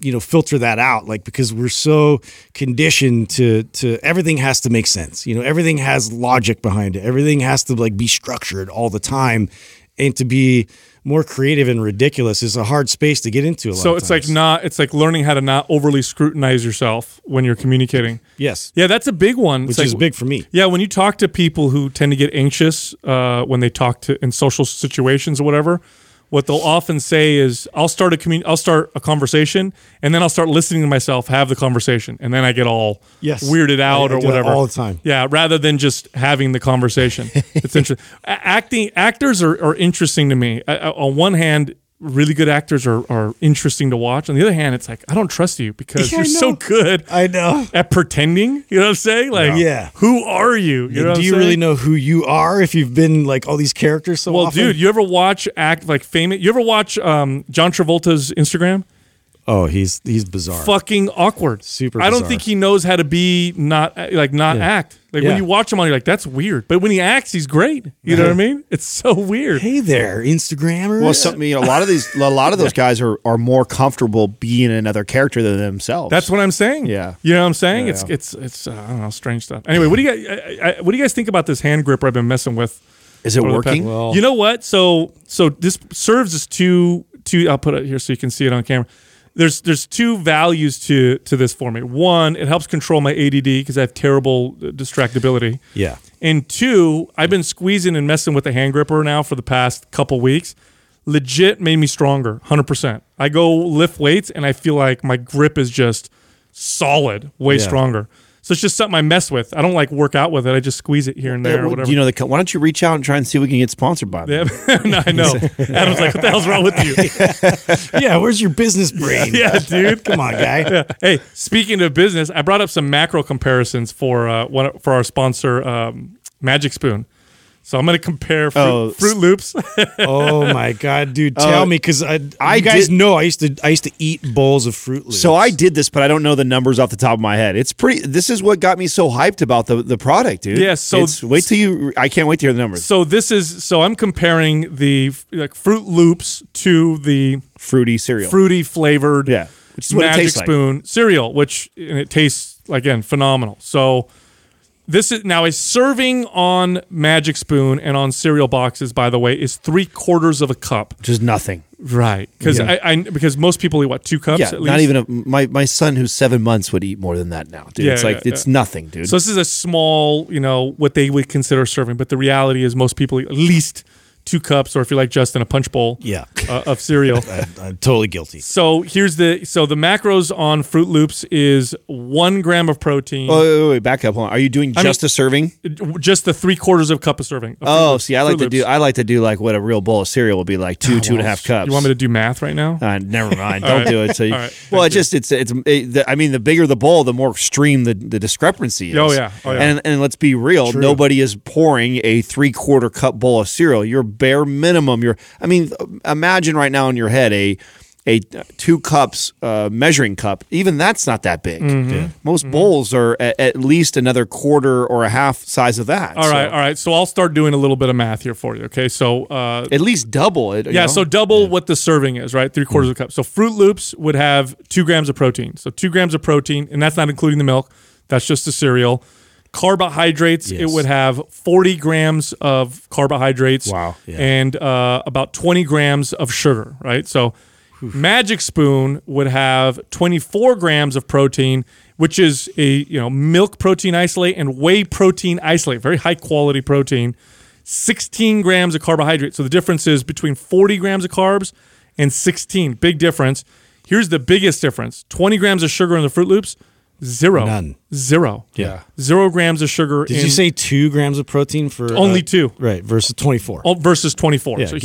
you know, filter that out, like, because we're so conditioned to everything has to make sense. You know, everything has logic behind it. Everything has to like be structured all the time, and to be more creative and ridiculous is a hard space to get into a lot. So it's like it's like learning how to not overly scrutinize yourself when you're communicating. Yes. Yeah, that's a big one. Which is big for me. Yeah, when you talk to people who tend to get anxious when they talk to in social situations or whatever, what they'll often say is, I'll start a conversation, and then I'll start listening to myself have the conversation, and then I get all weirded out or whatever all the time. Yeah, rather than just having the conversation. It's interesting. Actors are interesting to me. On one hand, really good actors are interesting to watch. On the other hand, it's like, I don't trust you because you're so good at pretending. You know what I'm saying? Like, who are you? You know what I'm saying? Really know who you are if you've been like all these characters so often? Well, dude, you ever watch you ever watch John Travolta's Instagram? Oh, he's bizarre. Fucking awkward. Super bizarre. I don't think he knows how to be act. Like when you watch him on, you're like, that's weird. But when he acts, he's great. You know what I mean? It's so weird. Hey there, Instagrammers. Well, a lot of those guys are more comfortable being another character than themselves. That's what I'm saying. Yeah. You know what I'm saying? Yeah, it's I don't know, strange stuff. Anyway, what do you guys think about this hand gripper I've been messing with? Is it working? Well, you know what? So this serves as two I'll put it here so you can see it on camera. There's two values to this for me. One, it helps control my ADD because I have terrible distractibility. Yeah. And two, I've been squeezing and messing with the hand gripper now for the past couple weeks. Legit made me stronger, 100%. I go lift weights and I feel like my grip is just solid, way stronger. So it's just something I mess with. I don't work out with it. I just squeeze it here and there or whatever. You know, why don't you reach out and try and see if we can get sponsored by them? No, I know. Adam's like, what the hell's wrong with you? Yeah, where's your business brain? Yeah, dude. Come on, guy. Yeah. Hey, speaking of business, I brought up some macro comparisons for our sponsor, Magic Spoon. So I'm going to compare Fruit Loops. Oh my God, dude! Tell me, because I used to eat bowls of Fruit Loops. So I did this, but I don't know the numbers off the top of my head. It's pretty. This is what got me so hyped about the product, dude. Yeah. So I can't wait to hear the numbers. So this is. So I'm comparing the Fruit Loops to the fruity cereal, fruity flavored, which is Magic Spoon cereal, and it tastes again phenomenal. So. This is now a serving on Magic Spoon and on cereal boxes, by the way, is 3/4 of a cup. Which is nothing. Right. Because because most people eat, 2 cups at least? Not even my son who's 7 months would eat more than that now, dude. Yeah, it's nothing, dude. So this is a small, what they would consider serving, but the reality is most people eat at least 2 cups, or if you're like Justin, a punch bowl of cereal. I'm totally guilty. So here's the macros on Fruit Loops is 1 gram of protein. Oh, wait, back up. Hold on. Are you doing a serving? Just the 3/4 of a cup of serving. I like to do what a real bowl of cereal would be like, two and a half cups. You want me to do math right now? Never mind. Don't do it. So the bigger the bowl, the more extreme the discrepancy is. Oh yeah. And let's be real. True. Nobody is pouring a 3/4 cup bowl of cereal. You're bare minimum. Imagine right now in your head a 2 cups measuring cup. Even that's not that big. Mm-hmm. Yeah. Most bowls are at least another quarter or a half size of that. All right. So I'll start doing a little bit of math here for you. Okay, so at least double it. So double what the serving is. Right, 3/4 of a cup. So Fruit Loops would have 2 grams of protein. So 2 grams of protein, and that's not including the milk. That's just the cereal. Carbohydrates, It would have 40 grams of carbohydrates. Wow. Yeah. And about 20 grams of sugar, right? So Magic Spoon would have 24 grams of protein, which is a milk protein isolate and whey protein isolate, very high quality protein, 16 grams of carbohydrates. So the difference is between 40 grams of carbs and 16. Big difference. Here's the biggest difference. 20 grams of sugar in the Fruit Loops. Zero. None. Zero. Yeah. 0 grams of sugar. Did you say 2 grams of protein for... Only two. Right, versus 24. Versus 24. Yeah, so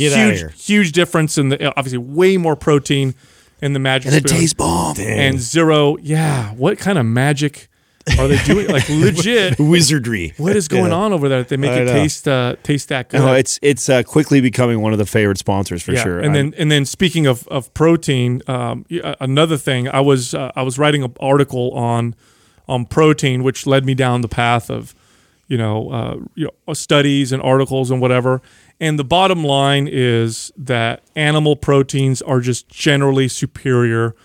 huge difference in the... Obviously, way more protein in the Magic Spoon. And it tastes bomb. Dang. And zero... Yeah. What kind of magic are they doing? Legit. Wizardry. What is going on over there that they make it taste that good? No, it's quickly becoming one of the favorite sponsors for sure. And then speaking of protein, another thing, I was writing an article on protein, which led me down the path of studies and articles and whatever. And the bottom line is that animal proteins are just generally superior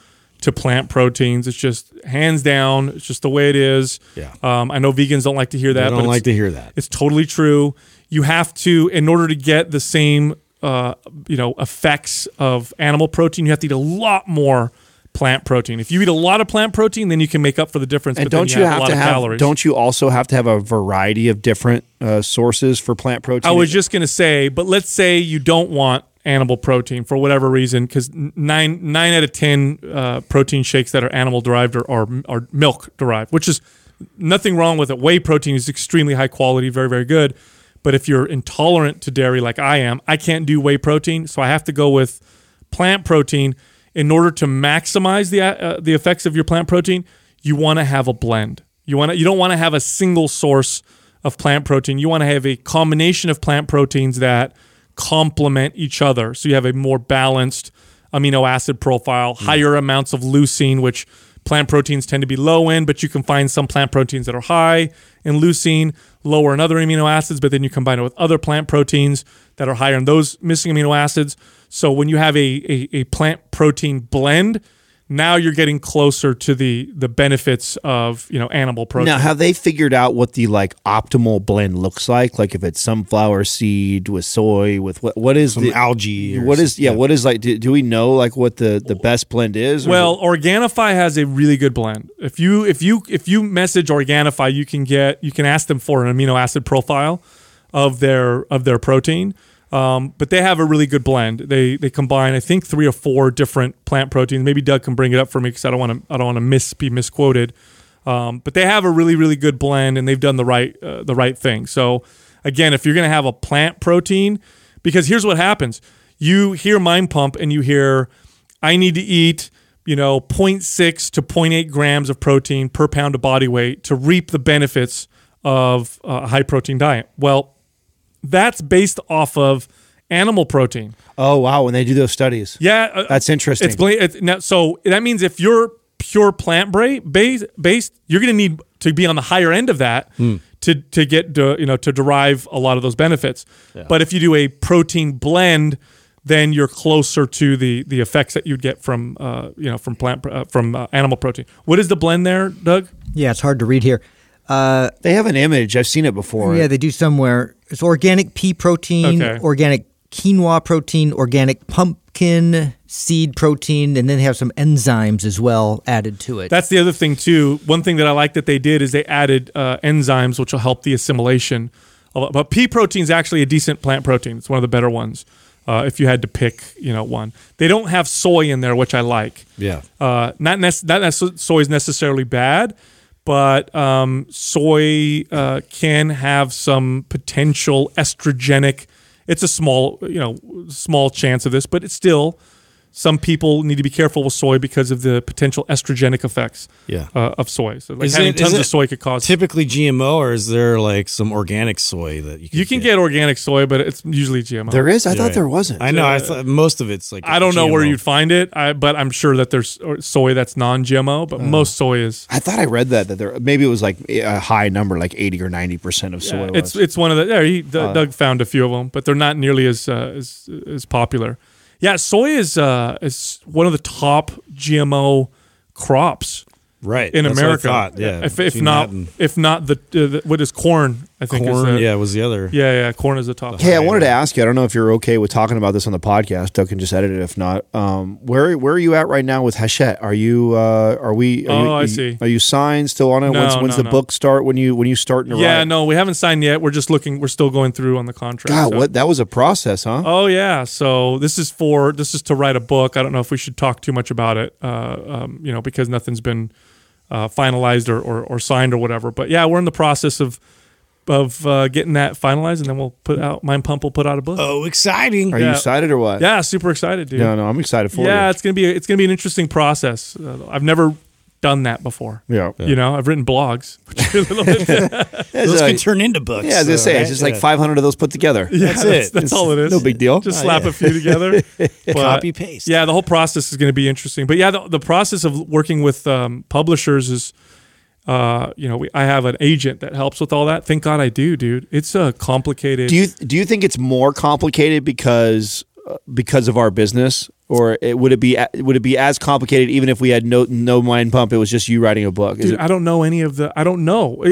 to plant proteins. It's just hands down. It's just the way it is. Yeah. I know vegans don't like to hear that. They don't like to hear that. It's totally true. You have to, in order to get the same, effects of animal protein, you have to eat a lot more plant protein. If you eat a lot of plant protein, then you can make up for the difference. And don't you also have to have a variety of different sources for plant protein? I was just going to say, but let's say you don't want animal protein for whatever reason, because 9 out of 10 protein shakes that are animal derived are milk derived, which is nothing wrong with it. Whey protein is extremely high quality, very, very good. But if you're intolerant to dairy like I am, I can't do whey protein, so I have to go with plant protein, in order to maximize the effects of your plant protein, you want to have a blend. You don't want to have a single source of plant protein. You want to have a combination of plant proteins that complement each other, so you have a more balanced amino acid profile, higher amounts of leucine, which plant proteins tend to be low in, but you can find some plant proteins that are high in leucine, lower in other amino acids, but then you combine it with other plant proteins that are higher in those missing amino acids. So when you have a plant protein blend, now you're getting closer to the benefits of, you know, animal protein. Now, have they figured out what the optimal blend looks like? Like if it's sunflower seed with soy, with what is some algae? Do we know what the best blend is? Well, Organifi has a really good blend. If you message Organifi, you can ask them for an amino acid profile of their protein. But they have a really good blend. They combine, I think, 3 or 4 different plant proteins. Maybe Doug can bring it up for me because I don't want to be misquoted. But they have a really, really good blend, and they've done the right thing. So again, if you're going to have a plant protein, because here's what happens: you hear Mind Pump and you hear, I need to eat 0.6 to 0.8 grams of protein per pound of body weight to reap the benefits of a high protein diet. Well, that's based off of animal protein. Oh, wow. When they do those studies. Yeah. That's interesting. So that means if you're pure plant-based, you're going to need to be on the higher end of that to derive a lot of those benefits. Yeah. But if you do a protein blend, then you're closer to the effects that you'd get from animal protein. What is the blend there, Doug? Yeah, it's hard to read here. They have an image. I've seen it before. Yeah, they do somewhere. It's organic pea protein, organic quinoa protein, organic pumpkin seed protein, and then they have some enzymes as well added to it. That's the other thing, too. One thing that I like that they did is they added enzymes, which will help the assimilation. But pea protein is actually a decent plant protein. It's one of the better ones if you had to pick one. They don't have soy in there, which I like. Yeah. Not soy is necessarily bad. But soy can have some potential estrogenic. It's a small chance of this, but it's still, some people need to be careful with soy because of the potential estrogenic effects of soy. So having tons of soy could cause typically GMO, or is there some organic soy that you can get? You can get organic soy, but it's usually GMO. There is? I thought there wasn't. I know. I thought most of it's I don't know where you'd find it, but I'm sure that there's soy that's non-GMO, but most soy is. I thought I read that there maybe it was a high number, 80 or 90% of soy. It's one of the. Doug found a few of them, but they're not nearly as popular. Yeah, soy is one of the top GMO crops, right, in America. What I thought. Yeah, if not the what is corn? I think corn. Was the other. Yeah, corn is the top. Hey, I wanted to ask you. I don't know if you're okay with talking about this on the podcast. Doug can just edit it if not. Where are you at right now with Hachette? Are you? Are we? Are I see. Are you signed still on it? No, when's the book start? When you start? Yeah, no, we haven't signed yet. We're just looking. We're still going through on the contract. God, so. What that was a process, huh? Oh yeah. So this is to write a book. I don't know if we should talk too much about it. Because nothing's been finalized or signed or whatever. But yeah, we're in the process of getting that finalized, and then we'll put out Mind Pump will put out a book. Oh, exciting. Are you excited or what? Yeah, super excited, dude. No, I'm excited for it. Yeah, it's going to be an interesting process. I've never done that before. Yeah. I've written blogs, which is a little bit those can turn into books. Yeah, as I say, it's just 500 of those put together. Yeah, that's it. That's all it is. No big deal. Just slap a few together. But, copy paste. Yeah, the whole process is going to be interesting. But yeah, the process of working with publishers is I have an agent that helps with all that. Thank God I do, dude. It's a complicated. Do you think it's more complicated because of our business, or would it be as complicated even if we had no Mind Pump? It was just you writing a book. Dude, I don't know any of the. I don't know.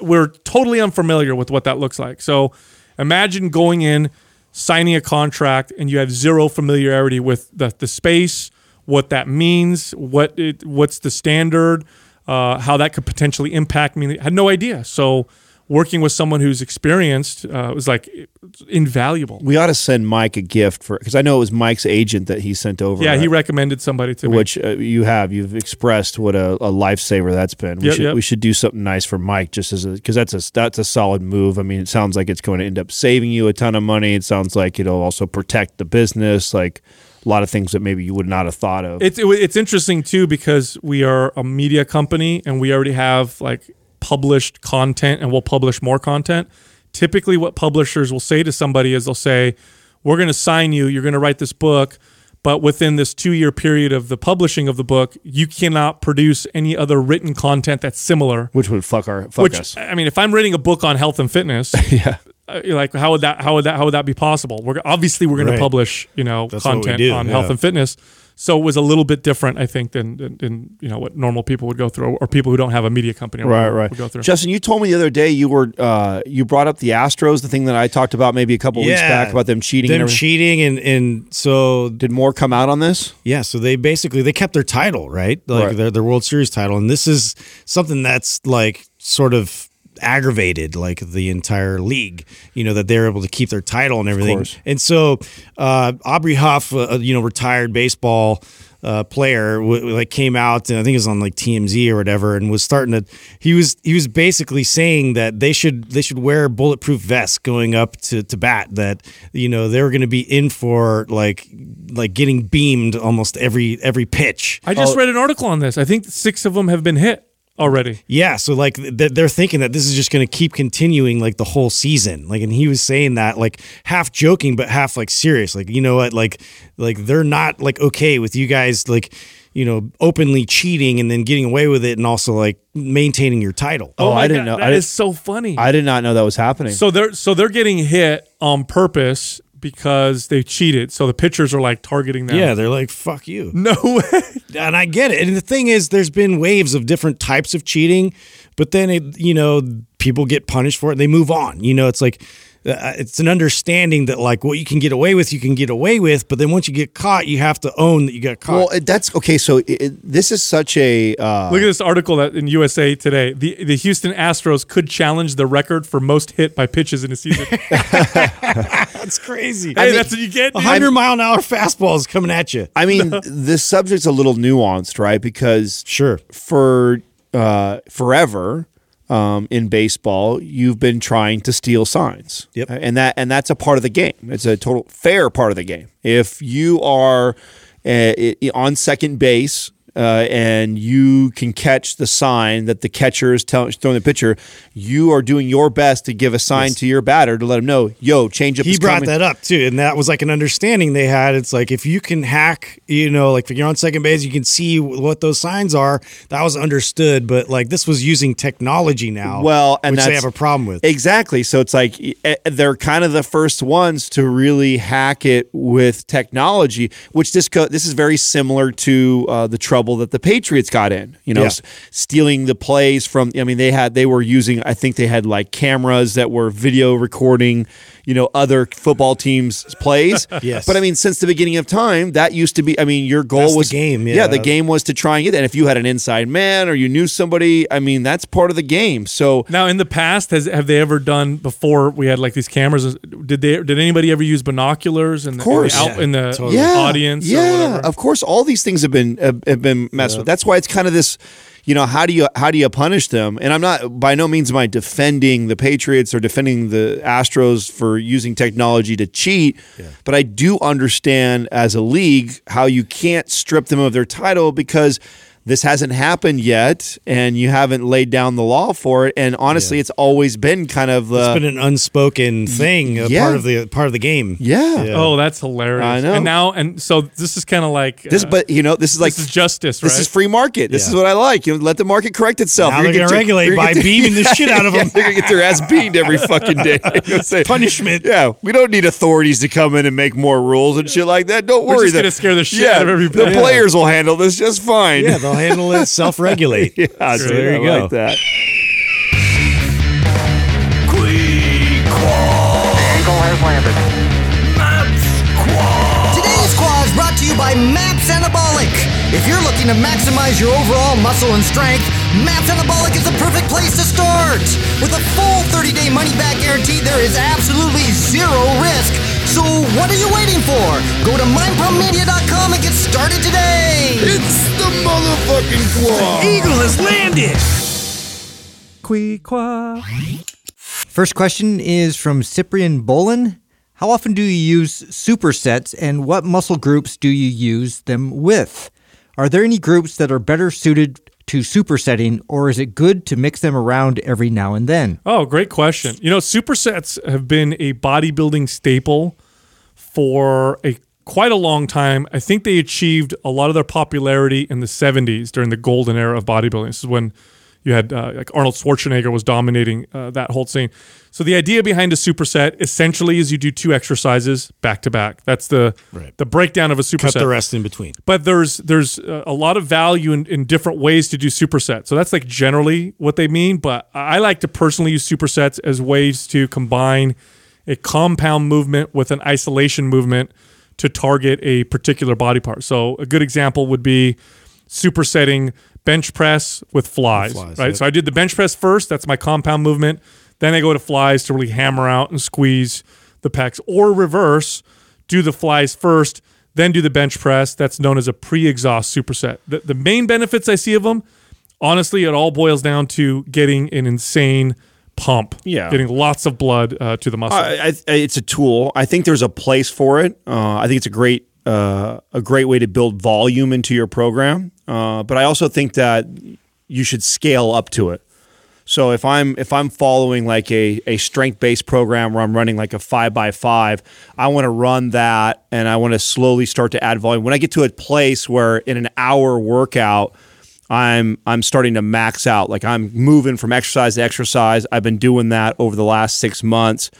We're totally unfamiliar with what that looks like. So imagine going in, signing a contract, and you have zero familiarity with the space, what that means, what's the standard. How that could potentially impact me. I had no idea. So working with someone who's experienced was like invaluable. We ought to send Mike a gift for, because I know it was Mike's agent that he sent over. Yeah, he recommended somebody to me. Which you've expressed what a lifesaver that's been. We should do something nice for Mike, just as because that's a solid move. I mean, it sounds like it's going to end up saving you a ton of money. It sounds like it'll also protect the business. Like a lot of things that maybe you would not have thought of. It's interesting too, because we are a media company and we already have like published content, and we'll publish more content. Typically what publishers will say to somebody is they'll say, we're going to sign you, you're going to write this book, but within this 2-year period of the publishing of the book, you cannot produce any other written content that's similar. Which would fuck us. I mean, if I'm writing a book on health and fitness, yeah. Like how would that be possible? We're obviously going to publish, that's content on health and fitness. So it was a little bit different, I think, than what normal people would go through, or people who don't have a media company would go through. Justin, you told me the other day you were you brought up the Astros, the thing that I talked about maybe a couple weeks back about them cheating. And so did more come out on this? Yeah, so they basically kept their title, right? Their World Series title, and this is something that's like sort of aggravated like the entire league, that they're able to keep their title and everything. And so Aubrey Huff, retired baseball player, came out, and I think it was on like TMZ or whatever, and was starting to he was basically saying that they should wear bulletproof vests going up to bat, that they were going to be in for like getting beamed almost every pitch. I just read an article on this. I think 6 of them have been hit already. Yeah, so like they're thinking that this is just going to keep continuing like the whole season. Like, and he was saying that like half joking but half like serious. Like, you know what? Like they're not like okay with you guys like openly cheating and then getting away with it, and also like maintaining your title. Oh, I didn't know. That is so funny. I did not know that was happening. So they're getting hit on purpose because they cheated. So the pitchers are like targeting them. Yeah, they're like, fuck you. No way. And I get it. And the thing is, there's been waves of different types of cheating, but then people get punished for it. They move on. It's like, it's an understanding that like what you can get away with, but then once you get caught, you have to own that you got caught. Well, that's okay. So this is such a look at this article that in USA Today. The Houston Astros could challenge the record for most hit by pitches in a season. That's crazy. Hey, that's what you get. 100-mile-an-hour fastballs coming at you. I mean, this subject's a little nuanced, right? Because for forever. In baseball, you've been trying to steal signs. Yep. And that's a part of the game. It's a total fair part of the game. If you are on second base and you can catch the sign that the catcher is throwing the pitcher, you are doing your best to give a sign to your batter to let him know, yo, change up. He brought that up too, and that was like an understanding they had. It's like if you can hack, like if you're on second base, you can see what those signs are. That was understood, but like this was using technology now, which they have a problem with. Exactly. So it's like they're kind of the first ones to really hack it with technology, which this is very similar to the trouble that the Patriots got in. Stealing the plays from. I mean, they were using. I think they had like cameras that were video recording, other football teams' plays. Yes. But I mean, since the beginning of time, that used to be, I mean, your goal was the game. Yeah. The game was to try and get that. If you had an inside man or you knew somebody, I mean, that's part of the game. So now in the past, have they ever done, before we had like these cameras, did anybody ever use binoculars and audience? Yeah. Or whatever? Of course, all these things have been messed with. That's why it's kind of this, how do you punish them? And I'm not, by no means am I defending the Patriots or defending the Astros for using technology to cheat, but I do understand as a league how you can't strip them of their title because this hasn't happened yet, and you haven't laid down the law for it. And honestly, it's always been kind of it's been an unspoken thing, part of the game. Yeah. Oh, that's hilarious. I know. And so this is kind of like this, but this is justice. Right? This is free market. This is what I like. Let the market correct itself. Now they're going to regulate by beaming the shit out of them. They're going to get their ass beamed every fucking day. Punishment. Yeah, we don't need authorities to come in and make more rules and shit like that. Don't worry. We're just going to scare the shit out of everybody. The players will handle this just fine. Yeah. Handle it, self-regulate. So there you go. Like that. Quad. The angle has landed. Maps Quad. Today's Quad is brought to you by MAPS Anabolic. If you're looking to maximize your overall muscle and strength, MAPS Anabolic is the perfect place to start. With a full 30-day money-back guarantee, there is absolutely zero risk. So what are you waiting for? Go to mindpumpmedia.com and get started today. It's the motherfucking claw. The eagle has landed. Queequa. First question is from Cyprian Bolin. How often do you use supersets, and what muscle groups do you use them with? Are there any groups that are better suited to supersetting, or is it good to mix them around every now and then? Oh, great question. You know, supersets have been a bodybuilding staple for quite a long time. I think they achieved a lot of their popularity in the 70s during the golden era of bodybuilding. This is when you had like Arnold Schwarzenegger was dominating that whole scene. So the idea behind a superset essentially is you do two exercises back to back. That's the breakdown of a superset. Cut the rest in between. But there's a lot of value in different ways to do supersets. So that's like generally what they mean. But I like to personally use supersets as ways to combine a compound movement with an isolation movement to target a particular body part. So a good example would be supersetting bench press with flies right? Yep. So I did the bench press first. That's my compound movement. Then I go to flies to really hammer out and squeeze the pecs, or reverse, do the flies first, then do the bench press. That's known as a pre-exhaust superset. The main benefits I see of them, honestly, it all boils down to getting an insane pump, getting lots of blood to the muscle. It's a tool. I think there's a place for it. I think it's a great way to build volume into your program. But I also think that you should scale up to it. So if I'm following like a strength-based program where I'm running like a 5x5, I want to run that and I want to slowly start to add volume. When I get to a place where in an hour workout, I'm starting to max out, like I'm moving from exercise to exercise. I've been doing that over the last 6 months.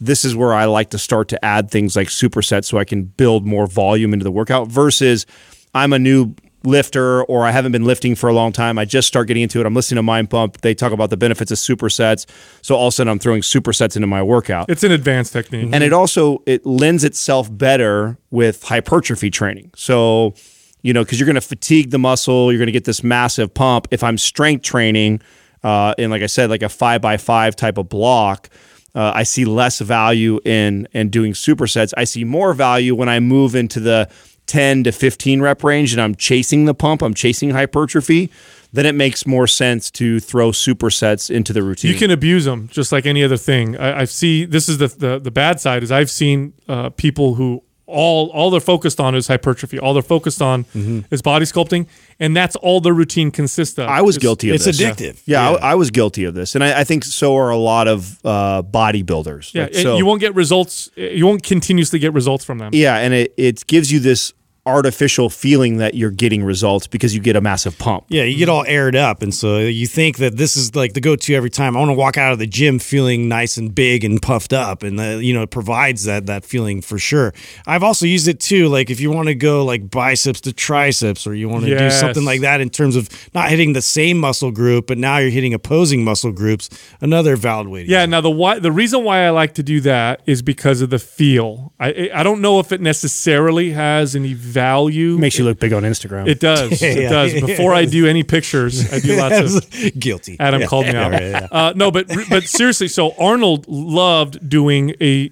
This is where I like to start to add things like supersets so I can build more volume into the workout versus I'm a new lifter or I haven't been lifting for a long time. I just start getting into it. I'm listening to Mind Pump. They talk about the benefits of supersets. So all of a sudden I'm throwing supersets into my workout. It's an advanced technique. And it lends itself better with hypertrophy training. So, you know, because you're going to fatigue the muscle. You're going to get this massive pump. If I'm strength training in, like I said, like a 5x5 type of block, I see less value in doing supersets. I see more value when I move into the 10 to 15 rep range and I'm chasing the pump, I'm chasing hypertrophy, then it makes more sense to throw supersets into the routine. You can abuse them just like any other thing. This is the bad side is I've seen people who all they're focused on is hypertrophy. All they're focused on is body sculpting, and that's all their routine consists of. I was guilty of this. It's addictive. Yeah. I was guilty of this, and I think so are a lot of bodybuilders. Yeah, you won't get results. You won't continuously get results from them. Yeah, and it gives you this artificial feeling that you're getting results because you get a massive pump. Yeah, you get all aired up, and so you think that this is like the go-to every time. I want to walk out of the gym feeling nice and big and puffed up, and it provides that feeling for sure. I've also used it too, like if you want to go like biceps to triceps, or you want to do something like that in terms of not hitting the same muscle group, but now you're hitting opposing muscle groups. Another valid way to use it. Now the reason why I like to do that is because of the feel. I don't know if it necessarily has any value. Makes you look big on Instagram. It does. It does. Before I do any pictures, I do lots of... Guilty. Adam called me out. No, but seriously, so Arnold loved doing a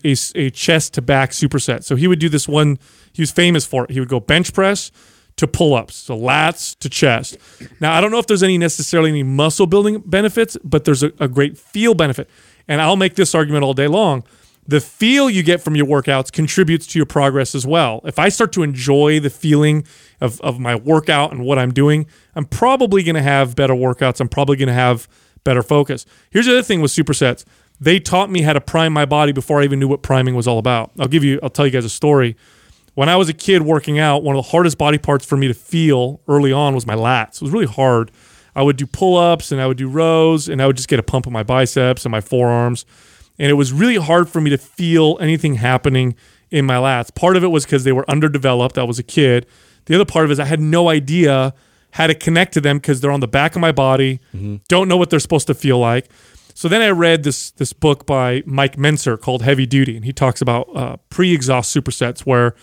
chest-to-back superset. So he would do this one. He was famous for it. He would go bench press to pull-ups, so lats to chest. Now, I don't know if there's necessarily any muscle-building benefits, but there's a great feel benefit. And I'll make this argument all day long. The feel you get from your workouts contributes to your progress as well. If I start to enjoy the feeling of my workout and what I'm doing, I'm probably going to have better workouts. I'm probably going to have better focus. Here's the other thing with supersets. They taught me how to prime my body before I even knew what priming was all about. I'll tell you guys a story. When I was a kid working out, one of the hardest body parts for me to feel early on was my lats. It was really hard. I would do pull-ups and I would do rows and I would just get a pump in my biceps and my forearms. And it was really hard for me to feel anything happening in my lats. Part of it was because they were underdeveloped. I was a kid. The other part of it is I had no idea how to connect to them because they're on the back of my body, don't know what they're supposed to feel like. So then I read this book by Mike Menser called Heavy Duty, and he talks about pre-exhaust supersets where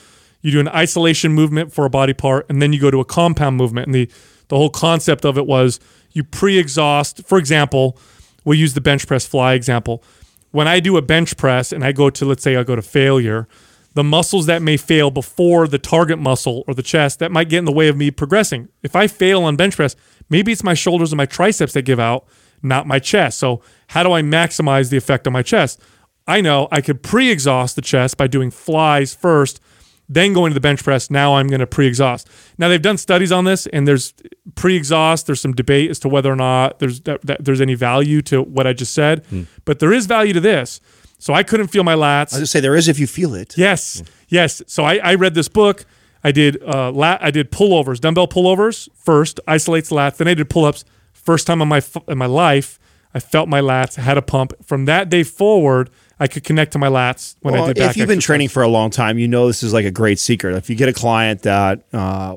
you do an isolation movement for a body part, and then you go to a compound movement. And the whole concept of it was you pre-exhaust. For example, we'll use the bench press fly example. When I do a bench press and I go to, let's say I go to failure, the muscles that may fail before the target muscle or the chest, that might get in the way of me progressing. If I fail on bench press, maybe it's my shoulders and my triceps that give out, not my chest. So how do I maximize the effect on my chest? I know I could pre-exhaust the chest by doing flies first, then going to the bench press. Now I'm going to pre-exhaust. Now they've done studies on this, and there's pre-exhaust. There's some debate as to whether or not there's any value to what I just said, but there is value to this. So I couldn't feel my lats. I was going to say there is if you feel it. Yes, yes. So I read this book. I did I did pullovers, dumbbell pullovers first, isolates lats. Then I did pull-ups. First time in my life, I felt my lats, had a pump. From that day forward, I could connect to my lats when I did back exercise. If you've been training for a long time, you know this is like a great secret. If you get a client that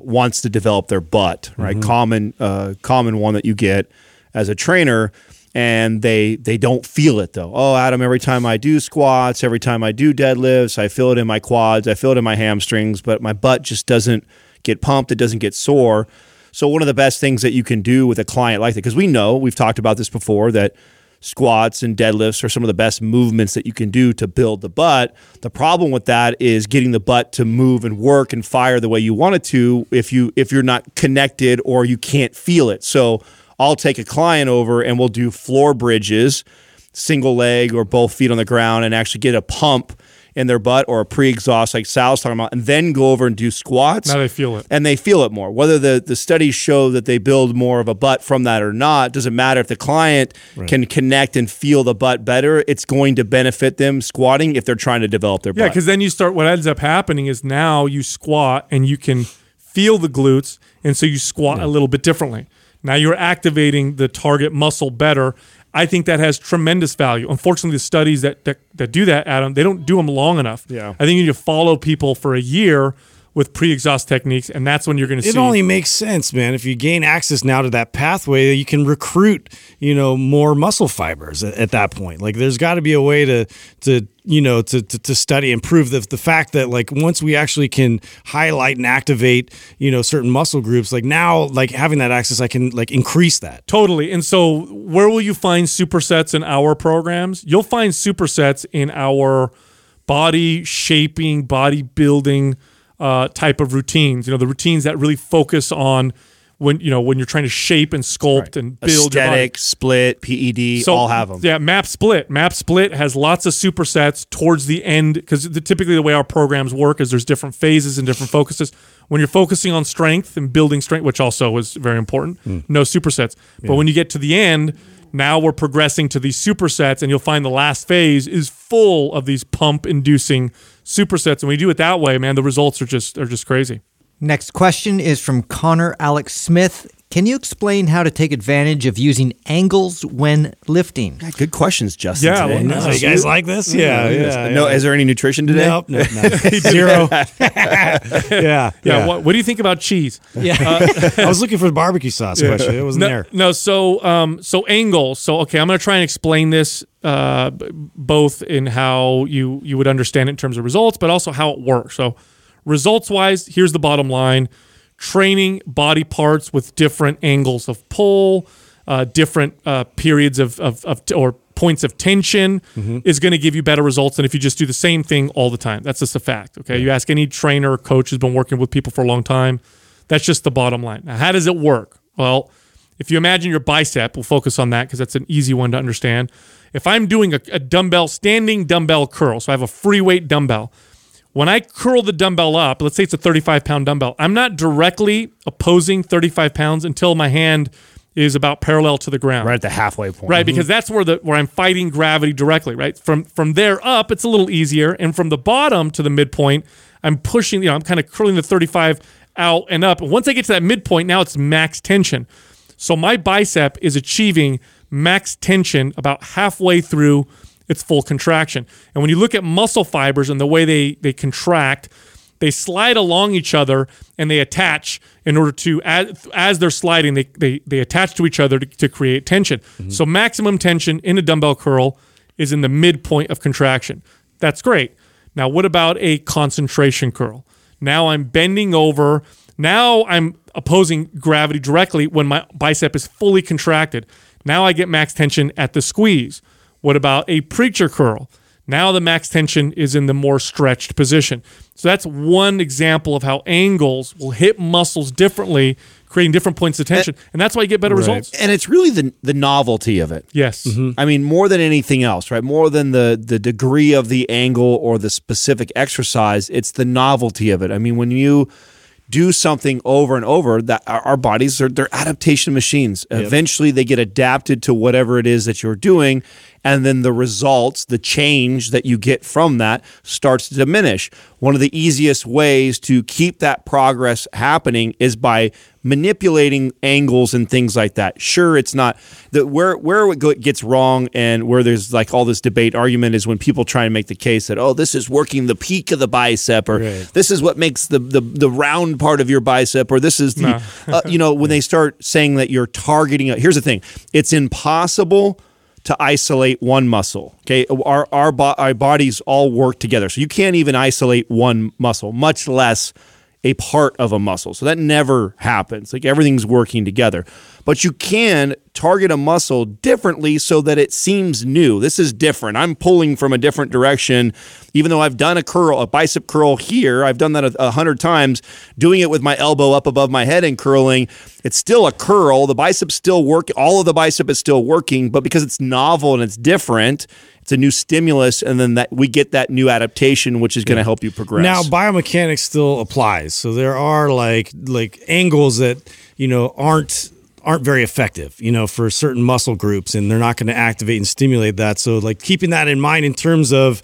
wants to develop their butt, right? Mm-hmm. Common one that you get as a trainer, and they don't feel it though. Oh, Adam, every time I do squats, every time I do deadlifts, I feel it in my quads, I feel it in my hamstrings, but my butt just doesn't get pumped, it doesn't get sore. So one of the best things that you can do with a client like that, because we know, we've talked about this before, that squats and deadlifts are some of the best movements that you can do to build the butt. The problem with that is getting the butt to move and work and fire the way you want it to if you're not connected or you can't feel it. So I'll take a client over and we'll do floor bridges, single leg or both feet on the ground, and actually get a pump in their butt or a pre-exhaust like Sal's talking about, and then go over and do squats. Now they feel it. And they feel it more. Whether the studies show that they build more of a butt from that or not, doesn't matter. If the client can connect and feel the butt better, it's going to benefit them squatting if they're trying to develop their butt. Yeah, because then you start, what ends up happening is now you squat and you can feel the glutes, and so you squat a little bit differently. Now you're activating the target muscle better. I think that has tremendous value. Unfortunately, the studies that do that, Adam, they don't do them long enough. Yeah. I think you need to follow people for a year with pre-exhaust techniques, and that's when you're going to see. It only makes sense, man. If you gain access now to that pathway, you can recruit, more muscle fibers at that point. Like, there's got to be a way to study and prove the fact that, like, once we actually can highlight and activate, certain muscle groups, like now, like having that access, I can like increase that. Totally. And so where will you find supersets in our programs? You'll find supersets in our body shaping, bodybuilding type of routines, the routines that really focus on when you're trying to shape and sculpt and build aesthetic, your body. Split, PED, all have them. Yeah, MAPS Split has lots of supersets towards the end, because typically the way our programs work is there's different phases and different focuses. When you're focusing on strength and building strength, which also is very important, no supersets. Yeah. But when you get to the end, now we're progressing to these supersets, and you'll find the last phase is full of these pump-inducing supersets, and we do it that way, man. The results are just crazy. Next question is from Connor Alex Smith. Can you explain how to take advantage of using angles when lifting? God, good questions, Justin. Yeah, today. Well, you guys like this? Yeah. No, is there any nutrition today? No. Zero. Yeah. What do you think about cheese? Yeah. I was looking for the barbecue sauce question. It wasn't there. No. So angles. So okay, I'm going to try and explain this both in how you would understand it in terms of results, but also how it works. So results-wise, here's the bottom line. Training body parts with different angles of pull, different periods or points of tension is going to give you better results than if you just do the same thing all the time. That's just a fact. Okay, you ask any trainer or coach who's been working with people for a long time. That's just the bottom line. Now, how does it work? Well, if you imagine your bicep, we'll focus on that because that's an easy one to understand. If I'm doing a dumbbell, standing dumbbell curl, so I have a free weight dumbbell, when I curl the dumbbell up, let's say it's a 35-pound dumbbell, I'm not directly opposing 35 pounds until my hand is about parallel to the ground. Right at the halfway point. Right, because that's where I'm fighting gravity directly, right? From there up, it's a little easier. And from the bottom to the midpoint, I'm pushing, I'm kind of curling the 35 out and up. And once I get to that midpoint, now it's max tension. So my bicep is achieving max tension about halfway through its full contraction. And when you look at muscle fibers and the way they contract, they slide along each other and they attach in order to, as they're sliding, they attach to each other to create tension. So maximum tension in a dumbbell curl is in the midpoint of contraction. That's great. Now, what about a concentration curl? Now I'm bending over. Now I'm opposing gravity directly when my bicep is fully contracted. Now I get max tension at the squeeze. What about a preacher curl? Now the max tension is in the more stretched position. So that's one example of how angles will hit muscles differently, creating different points of tension. And that's why you get better results. And it's really the novelty of it. Yes. Mm-hmm. I mean, more than anything else, right? More than the degree of the angle or the specific exercise, it's the novelty of it. I mean, when you do something over and over, that our bodies are, they're adaptation machines. Yep. Eventually they get adapted to whatever it is that you're doing, and then the results, the change that you get from that starts to diminish. One of the easiest ways to keep that progress happening is by manipulating angles and things like that. Sure, it's not that where it gets wrong, and where there's like all this debate argument, is when people try and make the case that, oh, this is working the peak of the bicep, or this is what makes the round part of your bicep, or this is the when they start saying that you're targeting. Here's the thing: it's impossible to isolate one muscle. Okay, our bodies all work together, so you can't even isolate one muscle, much less a part of a muscle. So that never happens. Like, everything's working together. But you can target a muscle differently so that it seems new. This is different. I'm pulling from a different direction. Even though I've done a curl, a bicep curl here, I've done that 100 times, doing it with my elbow up above my head and curling, it's still a curl. The bicep's still working. All of the bicep is still working, but because it's novel and it's different, it's a new stimulus, and then that we get that new adaptation, which is going to help you progress. Now, biomechanics still applies, so there are like angles that aren't very effective, for certain muscle groups, and they're not going to activate and stimulate that. So, like, keeping that in mind in terms of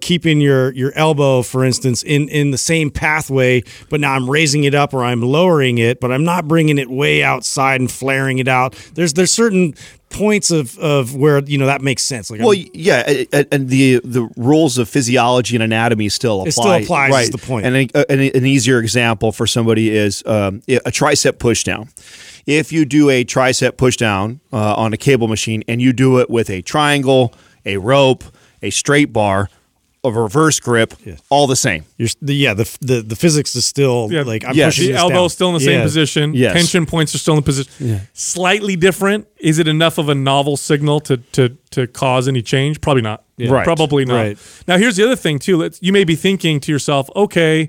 keeping your elbow, for instance, in the same pathway, but now I'm raising it up or I'm lowering it, but I'm not bringing it way outside and flaring it out. There's certain points of where that makes sense. Like, and the rules of physiology and anatomy still apply. It still applies. Right. Is the point. And an easier example for somebody is a tricep pushdown. If you do a tricep pushdown on a cable machine, and you do it with a triangle, a rope, a straight bar, a reverse grip, all the same. The physics is still like I'm pushing the elbow down. Still in the same position. Yes. Tension points are still in the position. Yeah. Slightly different. Is it enough of a novel signal to cause any change? Probably not. Yeah. Right. Probably not. Right. Now, here's the other thing too. You may be thinking to yourself, okay,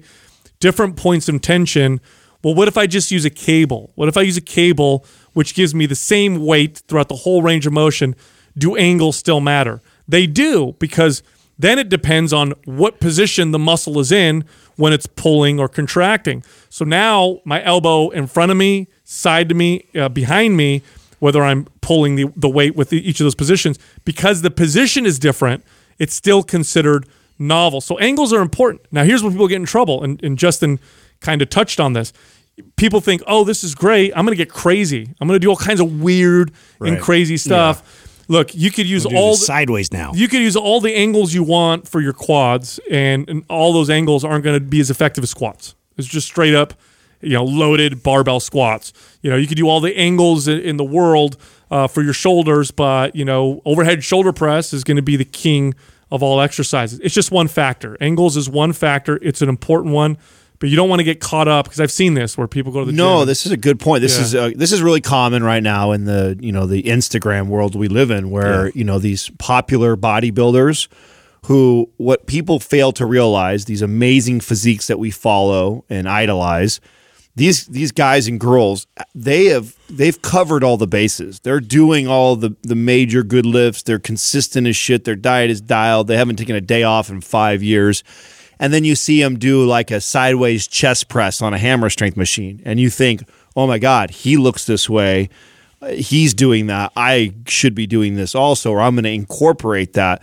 different points of tension. Well, what if I just use a cable? What if I use a cable which gives me the same weight throughout the whole range of motion? Do angles still matter? They do, because then it depends on what position the muscle is in when it's pulling or contracting. So now my elbow in front of me, side to me, behind me, whether I'm pulling the weight with each of those positions, because the position is different, it's still considered novel. So angles are important. Now, here's where people get in trouble, and Justin kind of touched on this. People think, oh, this is great. I'm going to get crazy. I'm going to do all kinds of weird and crazy stuff. Yeah. Look, you could use all sideways now. You could use all the angles you want for your quads, and all those angles aren't going to be as effective as squats. It's just straight up, loaded barbell squats. You could do all the angles in the world for your shoulders, but overhead shoulder press is going to be the king of all exercises. It's just one factor. Angles is one factor. It's an important one. But you don't want to get caught up, because I've seen this where people go to the gym. No, this is a good point. This is this is really common right now in the the Instagram world we live in, where these popular bodybuilders who, what people fail to realize, these amazing physiques that we follow and idolize, these guys and girls, they've covered all the bases. They're doing all the major good lifts. They're consistent as shit. Their diet is dialed. They haven't taken a day off in 5 years. And then you see him do like a sideways chest press on a hammer strength machine, and you think, oh my God, he looks this way. He's doing that. I should be doing this also, or I'm going to incorporate that.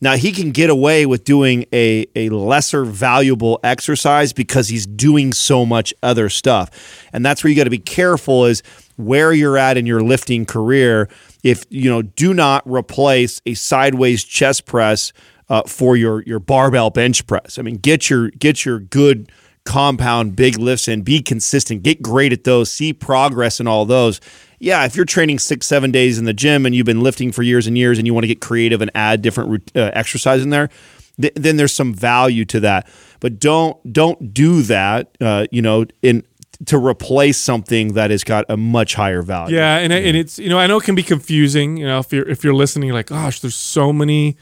Now, he can get away with doing a lesser valuable exercise because he's doing so much other stuff. And that's where you got to be careful, is where you're at in your lifting career. If do not replace a sideways chest press for your barbell bench press. I mean, get your good compound big lifts and be consistent. Get great at those. See progress in all those. Yeah, if you're training 6-7 days in the gym and you've been lifting for years and years, and you want to get creative and add different exercise in there, then there's some value to that. But don't do that, to replace something that has got a much higher value. Yeah, and it's, I know it can be confusing, if you're listening, you're like, gosh, there's so many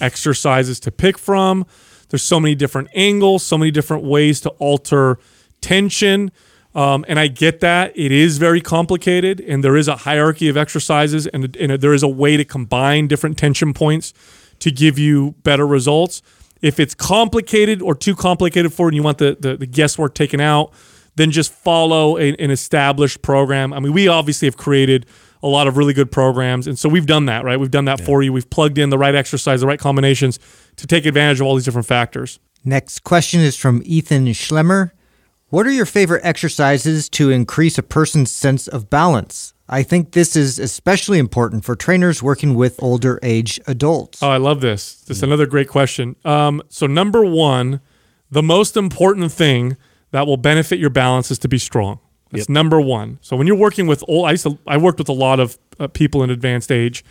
exercises to pick from. There's so many different angles, so many different ways to alter tension. And I get that. It is very complicated, and there is a hierarchy of exercises, and there is a way to combine different tension points to give you better results. If it's complicated or too complicated for it and you want the guesswork taken out, then just follow an established program. I mean, we obviously have created a lot of really good programs, and so we've done that, right? We've done that for you. We've plugged in the right exercise, the right combinations to take advantage of all these different factors. Next question is from Ethan Schlemmer. What are your favorite exercises to increase a person's sense of balance? I think this is especially important for trainers working with older age adults. Oh, I love this. This is another great question. So number one, the most important thing that will benefit your balance is to be strong. That's number one. So when you're working with I worked with a lot of people in advanced age,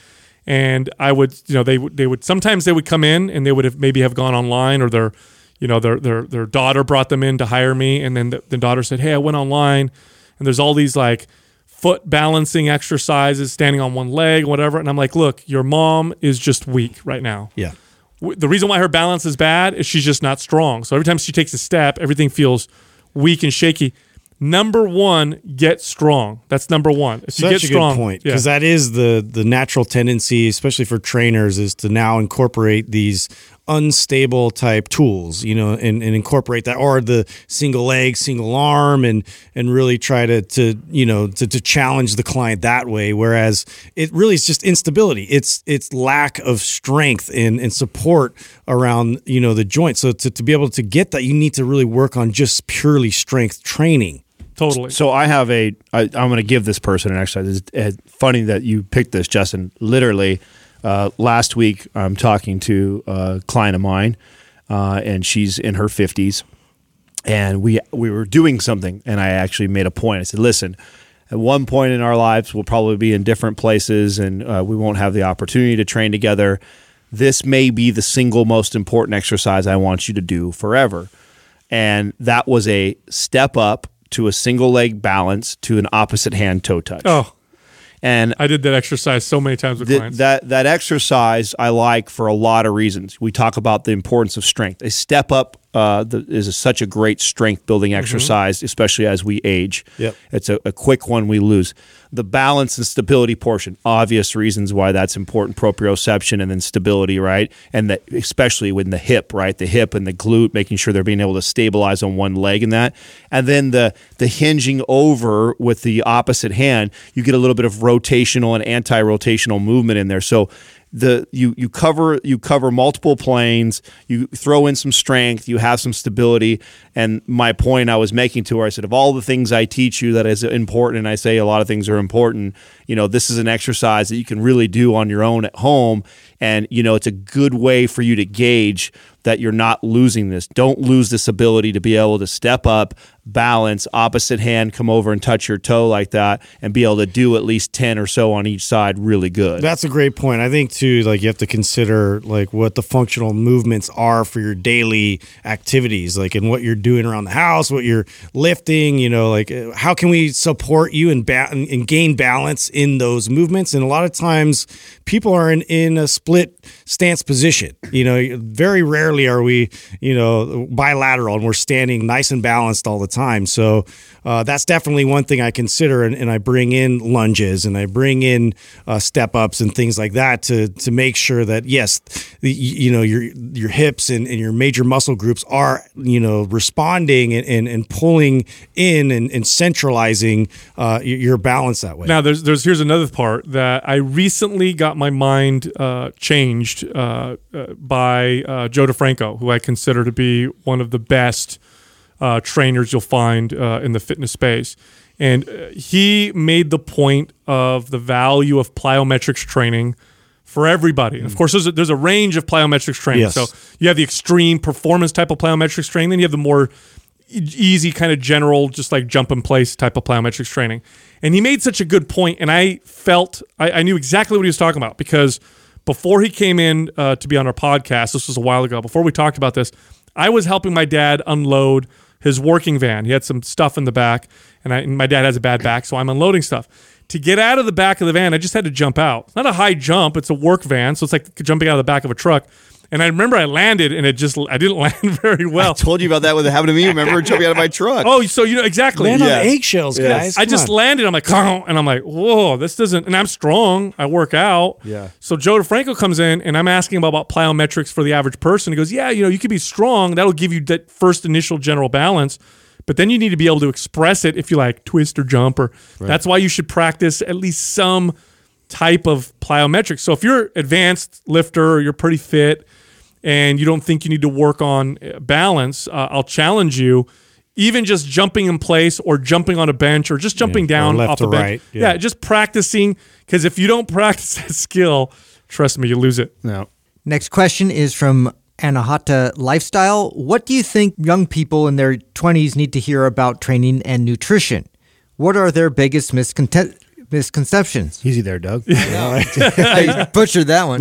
and I would, they would sometimes come in and they would have gone online, or they're, their daughter brought them in to hire me, and then the daughter said, hey, I went online, and there's all these like foot balancing exercises, standing on one leg, whatever. And I'm like, look, your mom is just weak right now. Yeah. The reason why her balance is bad is she's just not strong. So every time she takes a step, everything feels weak and shaky. Number one, get strong. That's number one. If you get strong, a good point, because that is the natural tendency, especially for trainers, is to now incorporate these unstable type tools, and incorporate that, or the single leg, single arm, and really try to challenge the client that way. Whereas it really is just instability. It's lack of strength and support around, the joint. So to be able to get that, you need to really work on just purely strength training. Totally. So I have I'm going to give this person an exercise. It's funny that you picked this, Justin. Literally, last week I'm talking to a client of mine, and she's in her 50s, and we were doing something, and I actually made a point. I said, listen, at one point in our lives, we'll probably be in different places, and we won't have the opportunity to train together. This may be the single most important exercise I want you to do forever. And that was a step up to a single leg balance to an opposite hand toe touch. Oh, and I did that exercise so many times with clients. That exercise I like for a lot of reasons. We talk about the importance of strength. A step up is such a great strength building exercise, especially as we age. Yep. It's a quick one we lose. The balance and stability portion, obvious reasons why that's important: proprioception and then stability, right? And that, especially with the hip, right? The hip and the glute, making sure they're being able to stabilize on one leg and that. And then the hinging over with the opposite hand, you get a little bit of rotational and anti-rotational movement in there. So you cover multiple planes, you throw in some strength, you have some stability. And my point I was making to her, I said, of all the things I teach you that is important, and I say a lot of things are important, this is an exercise that you can really do on your own at home. And, it's a good way for you to gauge that you're not losing this. Don't lose this ability to be able to step up, balance, opposite hand, come over and touch your toe like that, and be able to do at least 10 or so on each side really good. That's a great point. I think too, you have to consider what the functional movements are for your daily activities, and what you're doing around the house, what you're lifting, how can we support you and gain balance in those movements? And a lot of times people are in a split stance position. Very rarely are we, bilateral, and we're standing nice and balanced all the time. So that's definitely one thing I consider, and I bring in lunges, and I bring in step ups and things like that to make sure that yes, your hips and your major muscle groups are responding and pulling in and centralizing your balance that way. Now here's another part that I recently got my mind changed by Joe DeFranco, who I consider to be one of the best trainers you'll find in the fitness space. And he made the point of the value of plyometrics training for everybody. And of course, there's a range of plyometrics training. Yes. So you have the extreme performance type of plyometrics training, then you have the more easy kind of general, just like jump in place type of plyometrics training. And he made such a good point, and I felt I knew exactly what he was talking about, because before he came in to be on our podcast, this was a while ago, before we talked about this, I was helping my dad unload his working van. He had some stuff in the back, and my dad has a bad back, so I'm unloading stuff. To get out of the back of the van, I just had to jump out. It's not a high jump. It's a work van, so it's like jumping out of the back of a truck. And I remember I landed, and I didn't land very well. I told you about that when it happened to me. Remember jumping out of my truck? Oh, so you know exactly. Land on eggshells, guys. I just landed. I'm like, and I'm like, whoa, this doesn't. And I'm strong. I work out. Yeah. So Joe DeFranco comes in, and I'm asking about plyometrics for the average person. He goes, yeah, you could be strong. That'll give you that first initial general balance. But then you need to be able to express it if you like twist or jump. That's why you should practice at least some type of plyometrics. So if you're advanced lifter, or you're pretty fit, and you don't think you need to work on balance, I'll challenge you, even just jumping in place or jumping on a bench or just jumping down off the bench. Right, yeah, just practicing, because if you don't practice that skill, trust me, you lose it. No. Next question is from Anahata Lifestyle. What do you think young people in their 20s need to hear about training and nutrition? What are their biggest misconceptions? Easy there, Doug. Yeah. I butchered that one.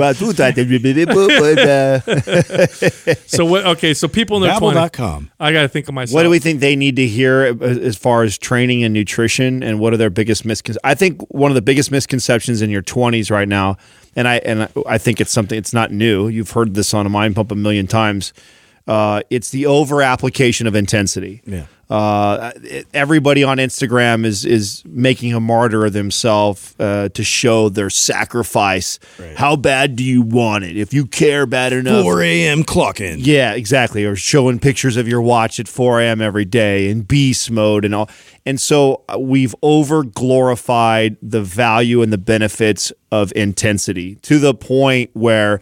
So people in their 20s. I got to think of myself. What do we think they need to hear as far as training and nutrition, and what are their biggest misconceptions? I think one of the biggest misconceptions in your 20s right now, and I think it's something, it's not new. You've heard this on a Mind Pump a million times. It's the over-application of intensity. Yeah. Everybody on Instagram is making a martyr of themselves to show their sacrifice. Right. How bad do you want it? If you care bad enough. 4 a.m. clock in. Yeah, exactly. Or showing pictures of your watch at 4 a.m. every day in beast mode and all. And so we've over-glorified the value and the benefits of intensity to the point where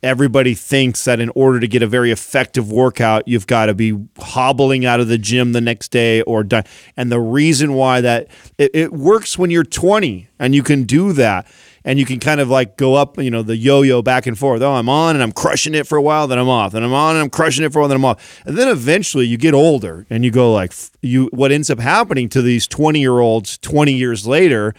everybody thinks that in order to get a very effective workout, you've got to be hobbling out of the gym the next day or done. And the reason why that it works when you're 20 and you can do that and you can kind of like go up, the yo-yo back and forth. Oh, I'm on and I'm crushing it for a while, then I'm off. And I'm on and I'm crushing it for a while, then I'm off. And then eventually you get older and you go like what ends up happening to these 20-year-olds 20 years later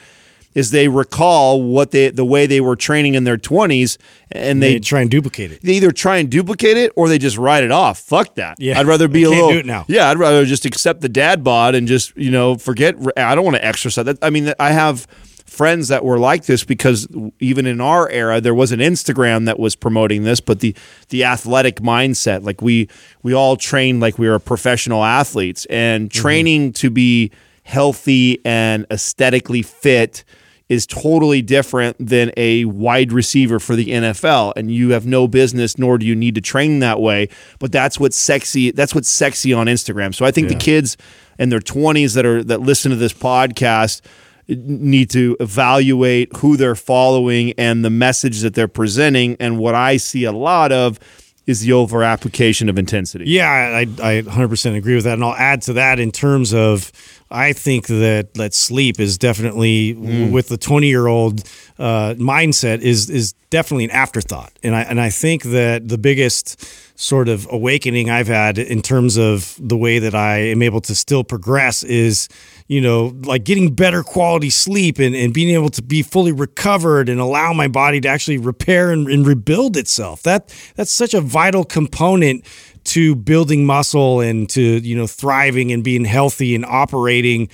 is they recall the way they were training in their 20s, and they try and duplicate it. They either try and duplicate it, or they just write it off. Fuck that. Yeah, I'd rather be a little. Do it now. Yeah, I'd rather just accept the dad bod and just forget. I don't want to exercise. I mean, I have friends that were like this because even in our era, there was an Instagram that was promoting this, but the athletic mindset, like we all trained like we were professional athletes, and training to be healthy and aesthetically fit is totally different than a wide receiver for the NFL, and you have no business, nor do you need to train that way. But that's what's sexy on Instagram. So I think the kids in their 20s that listen to this podcast need to evaluate who they're following and the message that they're presenting. And what I see a lot of is the over application of intensity. Yeah, I 100% agree with that, and I'll add to that in terms of I think that sleep is definitely with the 20-year-old mindset is definitely an afterthought, and I think that the biggest sort of awakening I've had in terms of the way that I am able to still progress is like getting better quality sleep and being able to be fully recovered and allow my body to actually repair and rebuild itself. That's such a vital component to building muscle and to, thriving and being healthy and operating,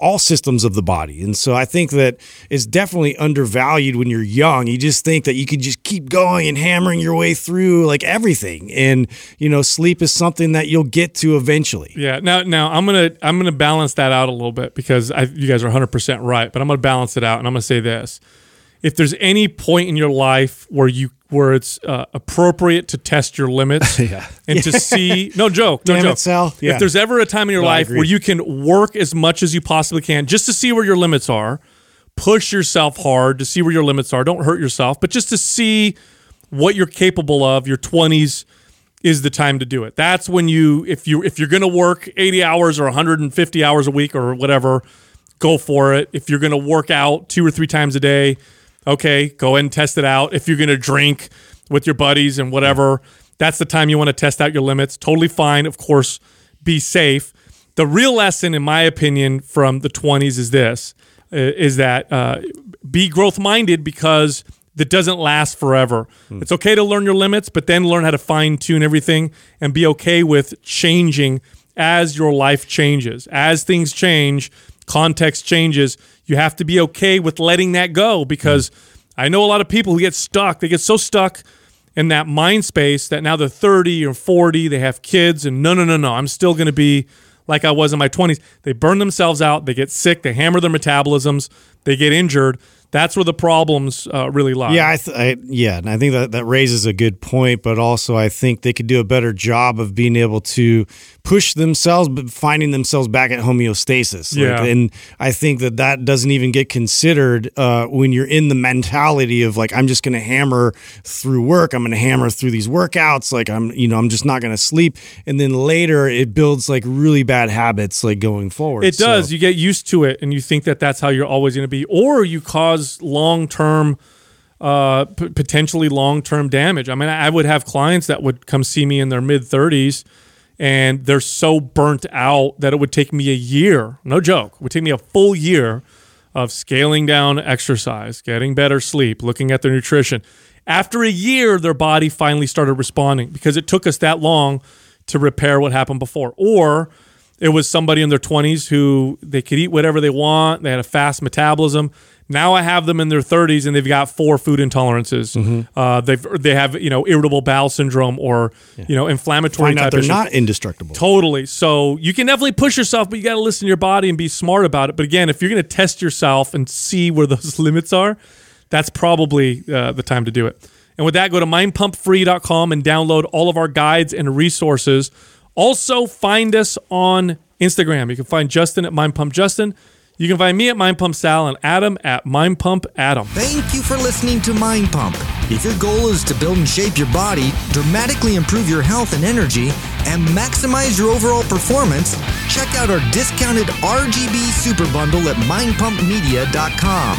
all systems of the body. And so I think that it's definitely undervalued when you're young. You just think that you can just keep going and hammering your way through like everything. And, sleep is something that you'll get to eventually. Yeah. Now I'm going to balance that out a little bit because you guys are 100% right, but I'm going to balance it out. And I'm going to say this. If there's any point in your life where it's appropriate to test your limits and to see, no joke, no Damn joke. It, Sal. Yeah. If there's ever a time in your life where you can work as much as you possibly can just to see where your limits are, push yourself hard to see where your limits are, don't hurt yourself, but just to see what you're capable of, your 20s is the time to do it. That's when if you're going to work 80 hours or 150 hours a week or whatever, go for it. If you're going to work out 2 or 3 times a day, okay, go ahead and test it out. If you're going to drink with your buddies and whatever, that's the time you want to test out your limits. Totally fine. Of course, be safe. The real lesson, in my opinion, from the 20s is that be growth-minded because that doesn't last forever. It's okay to learn your limits, but then learn how to fine-tune everything and be okay with changing as your life changes. As things change, context changes, you have to be okay with letting that go, because I know a lot of people who get stuck. They get so stuck in that mind space that now they're 30 or 40, they have kids, and no, I'm still going to be like I was in my 20s. They burn themselves out, they get sick, they hammer their metabolisms, they get injured. That's where the problems really lie. Yeah, and I think that raises a good point, but also I think they could do a better job of being able to push themselves, but finding themselves back at homeostasis. And I think that doesn't even get considered when you're in the mentality of like, I'm just going to hammer through work, I'm going to hammer through these workouts, like I'm just not going to sleep, and then later it builds like really bad habits like going forward. It does. You get used to it, and you think that that's how you're always going to be, or you cause long-term, potentially long-term damage. I mean, I would have clients that would come see me in their mid-30s, and they're so burnt out that it would take me a year, no joke, it would take me a full year of scaling down exercise, getting better sleep, looking at their nutrition. After a year, their body finally started responding, because it took us that long to repair what happened before. Or it was somebody in their 20s who they could eat whatever they want, they had a fast metabolism. Now I have them in their 30s and they've got 4 food intolerances. They have irritable bowel syndrome or inflammatory type issues. They're not indestructible. Totally. So you can definitely push yourself, but you got to listen to your body and be smart about it. But again, if you're going to test yourself and see where those limits are, that's probably the time to do it. And with that, go to mindpumpfree.com and download all of our guides and resources. Also, find us on Instagram. You can find Justin at mindpumpjustin. You can find me at Mind Pump Sal and Adam at Mind Pump Adam. Thank you for listening to Mind Pump. If your goal is to build and shape your body, dramatically improve your health and energy, and maximize your overall performance, check out our discounted RGB Super Bundle at mindpumpmedia.com.